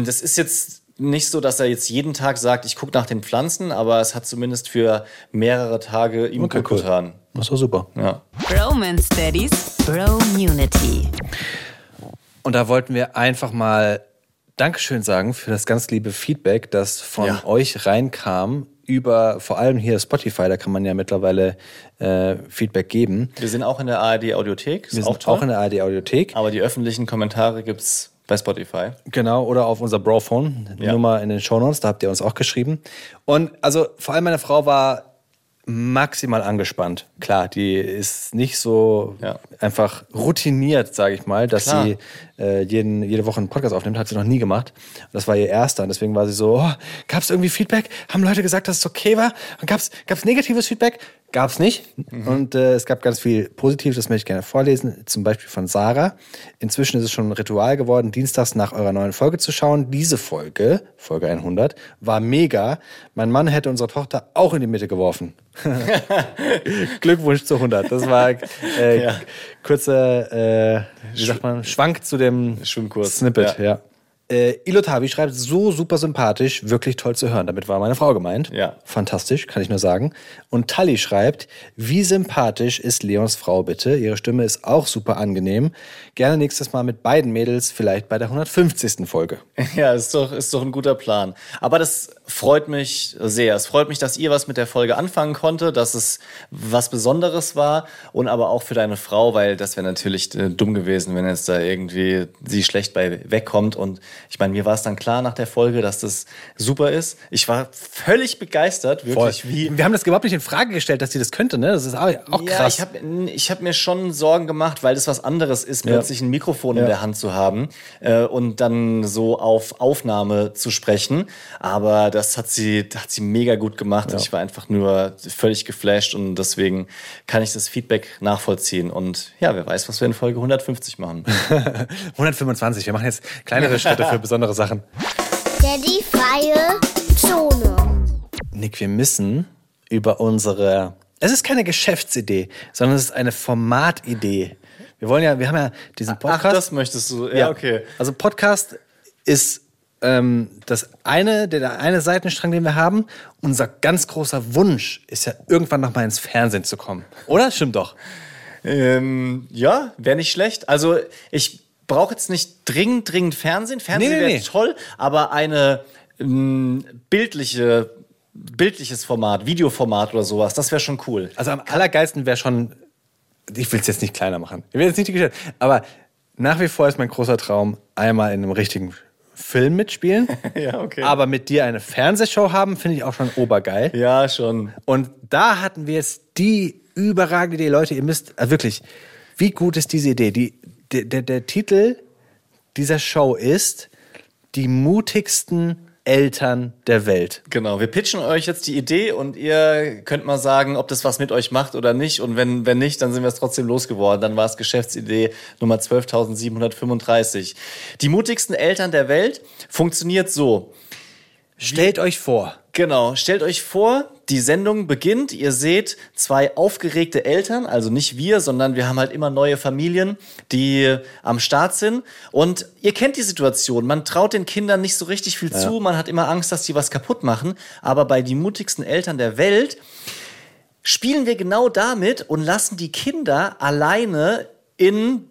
Das ist jetzt nicht so, dass er jetzt jeden Tag sagt, ich gucke nach den Pflanzen, aber es hat zumindest für mehrere Tage ihm gut getan. Das war super. Ja. Bromance Daddys, Bro-Munity. Und da wollten wir einfach mal Dankeschön sagen für das ganz liebe Feedback, das von euch reinkam über vor allem hier Spotify, da kann man ja mittlerweile Feedback geben. Wir sind auch in der ARD-Audiothek. Wir sind auch in der ARD-Audiothek. Aber die öffentlichen Kommentare gibt's bei Spotify. Genau, oder auf unser Bro-Phone, Nummer in den Shownotes, da habt ihr uns auch geschrieben. Und also vor allem meine Frau war maximal angespannt. Klar, die ist nicht so einfach routiniert, sage ich mal, dass sie jede Woche einen Podcast aufnimmt, hat sie noch nie gemacht. Das war ihr erster und deswegen war sie so, oh, gab's irgendwie Feedback? Haben Leute gesagt, dass es okay war? Und gab's negatives Feedback? Gab's nicht. Mhm. Und es gab ganz viel Positives, das möchte ich gerne vorlesen. Zum Beispiel von Sarah. Inzwischen ist es schon ein Ritual geworden, dienstags nach eurer neuen Folge zu schauen. Diese Folge, Folge 100, war mega. Mein Mann hätte unsere Tochter auch in die Mitte geworfen. Glückwunsch zu 100. Das war kurzer, wie sagt man, Schwank zu dem Schwimmkurs. Snippet, ja. Ilotavi schreibt, so super sympathisch, wirklich toll zu hören. Damit war meine Frau gemeint. Ja. Fantastisch, kann ich nur sagen. Und Tali schreibt, wie sympathisch ist Leons Frau bitte? Ihre Stimme ist auch super angenehm. Gerne nächstes Mal mit beiden Mädels, vielleicht bei der 150. Folge. Ja, ist doch ein guter Plan. Aber das freut mich sehr. Es freut mich, dass ihr was mit der Folge anfangen konnte, dass es was Besonderes war und aber auch für deine Frau, weil das wäre natürlich dumm gewesen, wenn jetzt da irgendwie sie schlecht bei wegkommt. Und ich meine, mir war es dann klar nach der Folge, dass das super ist. Ich war völlig begeistert, wirklich. Voll. Wir haben das überhaupt nicht in Frage gestellt, dass sie das könnte, ne? Das ist auch krass. Ja, ich hab mir schon Sorgen gemacht, weil das was anderes ist, plötzlich ein Mikrofon in der Hand zu haben und dann so auf Aufnahme zu sprechen. Aber das hat sie mega gut gemacht. Ja. Ich war einfach nur völlig geflasht und deswegen kann ich das Feedback nachvollziehen. Und ja, wer weiß, was wir in Folge 150 machen. 125, wir machen jetzt kleinere Schritte für besondere Sachen. Daddy freie Zone. Nick, wir müssen über unsere... Es ist keine Geschäftsidee, sondern es ist eine Formatidee. Wir haben ja diesen Podcast... Ach, das möchtest du. Ja, okay. Also Podcast ist der eine Seitenstrang, den wir haben. Unser ganz großer Wunsch ist ja, irgendwann nochmal ins Fernsehen zu kommen. Oder? Stimmt doch. Ja, wäre nicht schlecht. Also ich... brauche jetzt nicht dringend Fernsehen. Fernsehen wäre toll, aber eine bildliches Format, Videoformat oder sowas, das wäre schon cool. Also am allergeilsten wäre schon, ich will es jetzt nicht kleiner machen, ich will jetzt nicht die Geschichte, aber nach wie vor ist mein großer Traum, einmal in einem richtigen Film mitspielen. Ja, okay. Aber mit dir eine Fernsehshow haben, finde ich auch schon obergeil. Ja, schon. Und da hatten wir jetzt die überragende Idee, Leute, ihr müsst, wirklich, wie gut ist diese Idee, Der Titel dieser Show ist Die mutigsten Eltern der Welt. Genau, wir pitchen euch jetzt die Idee und ihr könnt mal sagen, ob das was mit euch macht oder nicht. Und wenn nicht, dann sind wir es trotzdem losgeworden. Dann war es Geschäftsidee Nummer 12.735. Die mutigsten Eltern der Welt funktioniert so. Stellt euch vor. Genau, stellt euch vor, die Sendung beginnt, ihr seht 2 aufgeregte Eltern, also nicht wir, sondern wir haben halt immer neue Familien, die am Start sind. Und ihr kennt die Situation, man traut den Kindern nicht so richtig viel zu, man hat immer Angst, dass die was kaputt machen. Aber bei die mutigsten Eltern der Welt spielen wir genau damit und lassen die Kinder alleine in...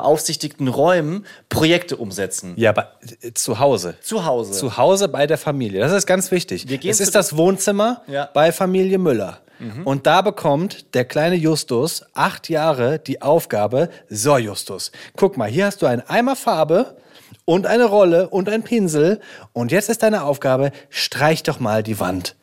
beaufsichtigten Räumen Projekte umsetzen. Ja, aber zu Hause. Zu Hause. Zu Hause bei der Familie. Das ist ganz wichtig. Es ist das Wohnzimmer bei Familie Müller. Mhm. Und da bekommt der kleine Justus 8 Jahre die Aufgabe, so Justus, guck mal, hier hast du einen Eimer Farbe und eine Rolle und einen Pinsel und jetzt ist deine Aufgabe, streich doch mal die Wand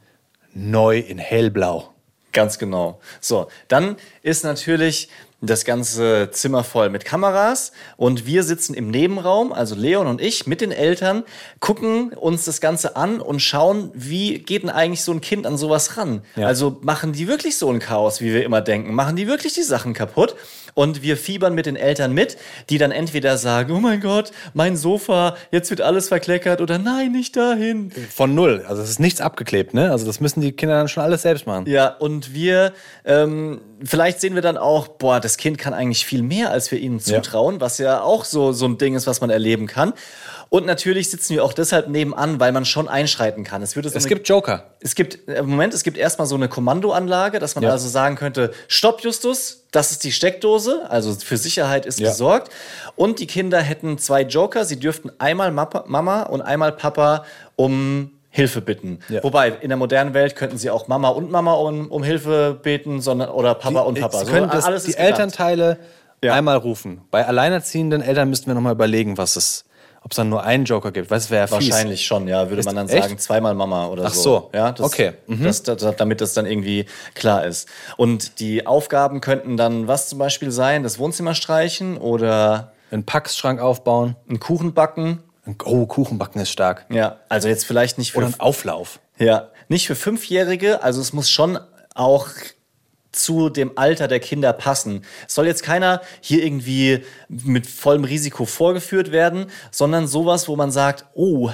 neu in hellblau. Ganz genau. So, dann ist natürlich das ganze Zimmer voll mit Kameras und wir sitzen im Nebenraum, also Leon und ich mit den Eltern, gucken uns das Ganze an und schauen, wie geht denn eigentlich so ein Kind an sowas ran? Ja. Also machen die wirklich so ein Chaos, wie wir immer denken? Machen die wirklich die Sachen kaputt? Und wir fiebern mit den Eltern mit, die dann entweder sagen, oh mein Gott, mein Sofa, jetzt wird alles verkleckert oder nein, nicht dahin. Von null, also es ist nichts abgeklebt, ne? Also das müssen die Kinder dann schon alles selbst machen. Ja, und wir, vielleicht sehen wir dann auch, boah, das Kind kann eigentlich viel mehr, als wir ihnen zutrauen, was ja auch so ein Ding ist, was man erleben kann. Und natürlich sitzen wir auch deshalb nebenan, weil man schon einschreiten kann. Es gibt Joker. Es gibt erstmal so eine Kommandoanlage, dass man also sagen könnte, stopp Justus, das ist die Steckdose, also für Sicherheit ist gesorgt. Und die Kinder hätten 2 Joker, sie dürften einmal Mama und einmal Papa um Hilfe bitten. Ja. Wobei, in der modernen Welt könnten sie auch Mama und Mama um Hilfe beten, sondern oder Papa und Papa. Sie können das, alles die Elternteile einmal rufen. Bei alleinerziehenden Eltern müssten wir nochmal überlegen, was es ob es dann nur einen Joker gibt, weißt du, wäre fies. Wahrscheinlich schon, ja, würde man dann sagen, 2-mal Mama oder so. Ach so, ja, okay. Mhm. Damit das dann irgendwie klar ist. Und die Aufgaben könnten dann, was zum Beispiel sein, das Wohnzimmer streichen oder einen Packschrank aufbauen. Einen Kuchen backen. Oh, Kuchen backen ist stark. Ja, also jetzt vielleicht nicht für... Oder einen Auflauf. Ja, nicht für 5-Jährige, also es muss schon auch zu dem Alter der Kinder passen. Es soll jetzt keiner hier irgendwie mit vollem Risiko vorgeführt werden, sondern sowas, wo man sagt, oh,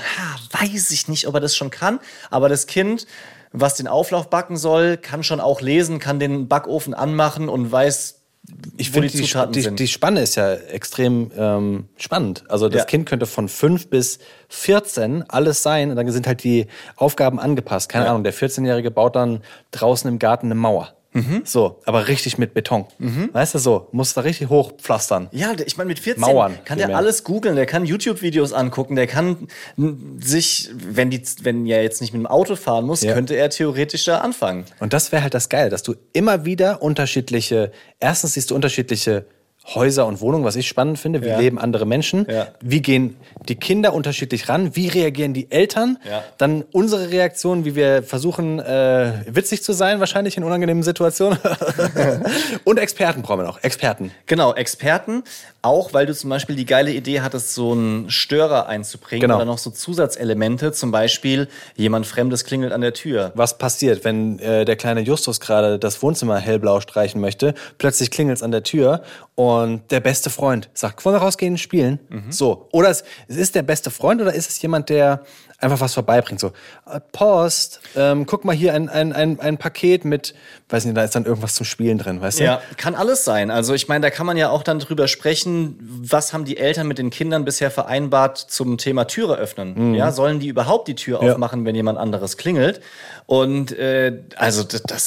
weiß ich nicht, ob er das schon kann, aber das Kind, was den Auflauf backen soll, kann schon auch lesen, kann den Backofen anmachen und weiß, ich finde, die Spanne ist ja extrem spannend. Also das Kind könnte von 5 bis 14 alles sein und dann sind halt die Aufgaben angepasst. Keine Ahnung, der 14-Jährige baut dann draußen im Garten eine Mauer. Mhm. So, aber richtig mit Beton. Mhm. Weißt du, so, muss da richtig hochpflastern. Ja, ich meine, mit 14 Mauern, kann der alles googeln, der kann YouTube-Videos angucken, der kann sich, wenn er jetzt nicht mit dem Auto fahren muss, könnte er theoretisch da anfangen. Und das wäre halt das Geile, dass du immer wieder erstens siehst du unterschiedliche Häuser und Wohnungen, was ich spannend finde, wie leben andere Menschen, wie gehen die Kinder unterschiedlich ran, wie reagieren die Eltern, dann unsere Reaktion, wie wir versuchen, witzig zu sein, wahrscheinlich in unangenehmen Situationen und Experten brauchen wir noch, Experten. Genau, Experten, auch weil du zum Beispiel die geile Idee hattest, so einen Störer einzubringen oder noch so Zusatzelemente, zum Beispiel jemand Fremdes klingelt an der Tür. Was passiert, wenn der kleine Justus gerade das Wohnzimmer hellblau streichen möchte, plötzlich klingelt es an der Tür und der beste Freund sagt, wollen wir rausgehen, spielen? Mhm. So. Oder es ist der beste Freund oder ist es jemand, der einfach was vorbeibringt? So, Post, guck mal hier ein Paket mit, weiß nicht, da ist dann irgendwas zum Spielen drin, weißt du? Ja, kann alles sein. Also ich meine, da kann man ja auch dann drüber sprechen, was haben die Eltern mit den Kindern bisher vereinbart zum Thema Türe öffnen? Mhm. Ja, sollen die überhaupt die Tür aufmachen, wenn jemand anderes klingelt? Und also da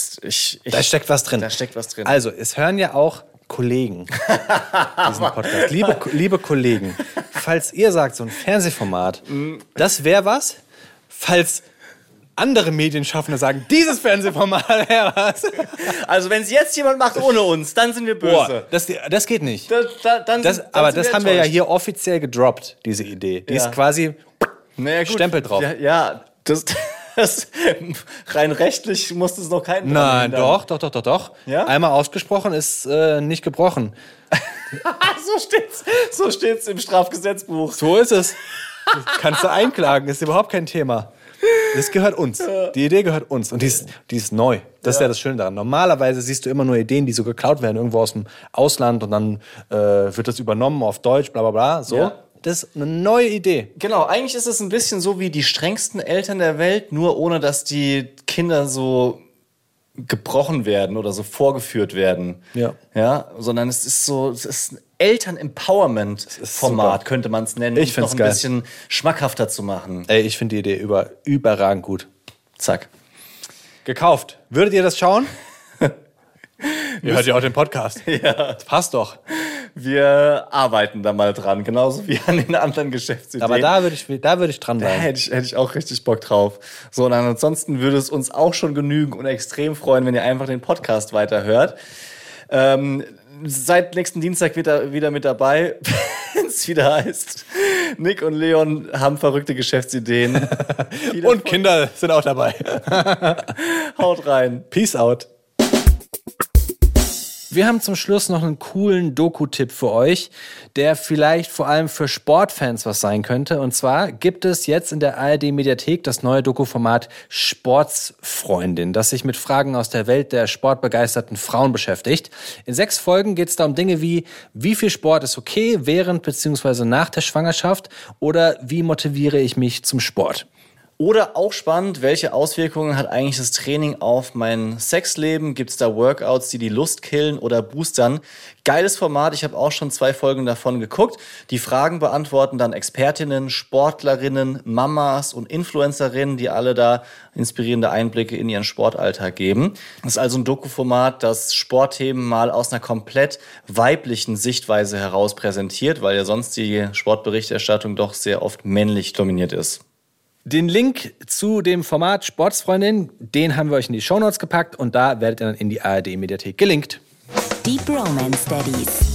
steckt was drin. Da steckt was drin. Also es hören ja auch Kollegen diesen Podcast. Liebe Kollegen, falls ihr sagt, so ein Fernsehformat, das wäre was, falls andere Medienschaffende sagen, dieses Fernsehformat wäre was. Also wenn es jetzt jemand macht ohne uns, dann sind wir böse. Oh, das geht nicht. Das haben wir ja hier offiziell gedroppt, diese Idee. Die ist quasi Stempel drauf. Ja, das rein rechtlich musste es noch keinen. Nein, doch. Ja? Einmal ausgesprochen ist nicht gebrochen. So steht's im Strafgesetzbuch. So ist es. Kannst du einklagen, ist überhaupt kein Thema. Das gehört uns. Die Idee gehört uns. Und die ist neu. Das ist ja das Schöne daran. Normalerweise siehst du immer nur Ideen, die so geklaut werden, irgendwo aus dem Ausland und dann wird das übernommen auf Deutsch, bla bla bla. So. Ja. Das ist eine neue Idee. Genau, eigentlich ist es ein bisschen so wie die strengsten Eltern der Welt, nur ohne, dass die Kinder so gebrochen werden oder so vorgeführt werden. Ja, sondern es ist ein Eltern-Empowerment-Format, könnte man es nennen, um noch ein bisschen schmackhafter zu machen. Ey, ich finde die Idee überragend gut. Zack. Gekauft. Würdet ihr das schauen? Ihr hört ja auch den Podcast. Ja. Das passt doch. Wir arbeiten da mal dran, genauso wie an den anderen Geschäftsideen. Aber da würde ich dran bleiben. Da hätte ich auch richtig Bock drauf. So, und ansonsten würde es uns auch schon genügen und extrem freuen, wenn ihr einfach den Podcast weiterhört. Seit nächsten Dienstag wieder mit dabei, wenn es wieder heißt, Nick und Leon haben verrückte Geschäftsideen. Und Kinder sind auch dabei. Haut rein. Peace out. Wir haben zum Schluss noch einen coolen Doku-Tipp für euch, der vielleicht vor allem für Sportfans was sein könnte. Und zwar gibt es jetzt in der ARD-Mediathek das neue Doku-Format Sportsfreundin, das sich mit Fragen aus der Welt der sportbegeisterten Frauen beschäftigt. In 6 Folgen geht es da um Dinge wie viel Sport ist okay während bzw. nach der Schwangerschaft oder wie motiviere ich mich zum Sport. Oder auch spannend, welche Auswirkungen hat eigentlich das Training auf mein Sexleben? Gibt es da Workouts, die Lust killen oder boostern? Geiles Format, ich habe auch schon 2 Folgen davon geguckt. Die Fragen beantworten dann Expertinnen, Sportlerinnen, Mamas und Influencerinnen, die alle da inspirierende Einblicke in ihren Sportalltag geben. Das ist also ein Doku-Format, das Sportthemen mal aus einer komplett weiblichen Sichtweise heraus präsentiert, weil ja sonst die Sportberichterstattung doch sehr oft männlich dominiert ist. Den Link zu dem Format Sportsfreundin, den haben wir euch in die Shownotes gepackt und da werdet ihr dann in die ARD-Mediathek gelinkt. Die Bromance Daddys.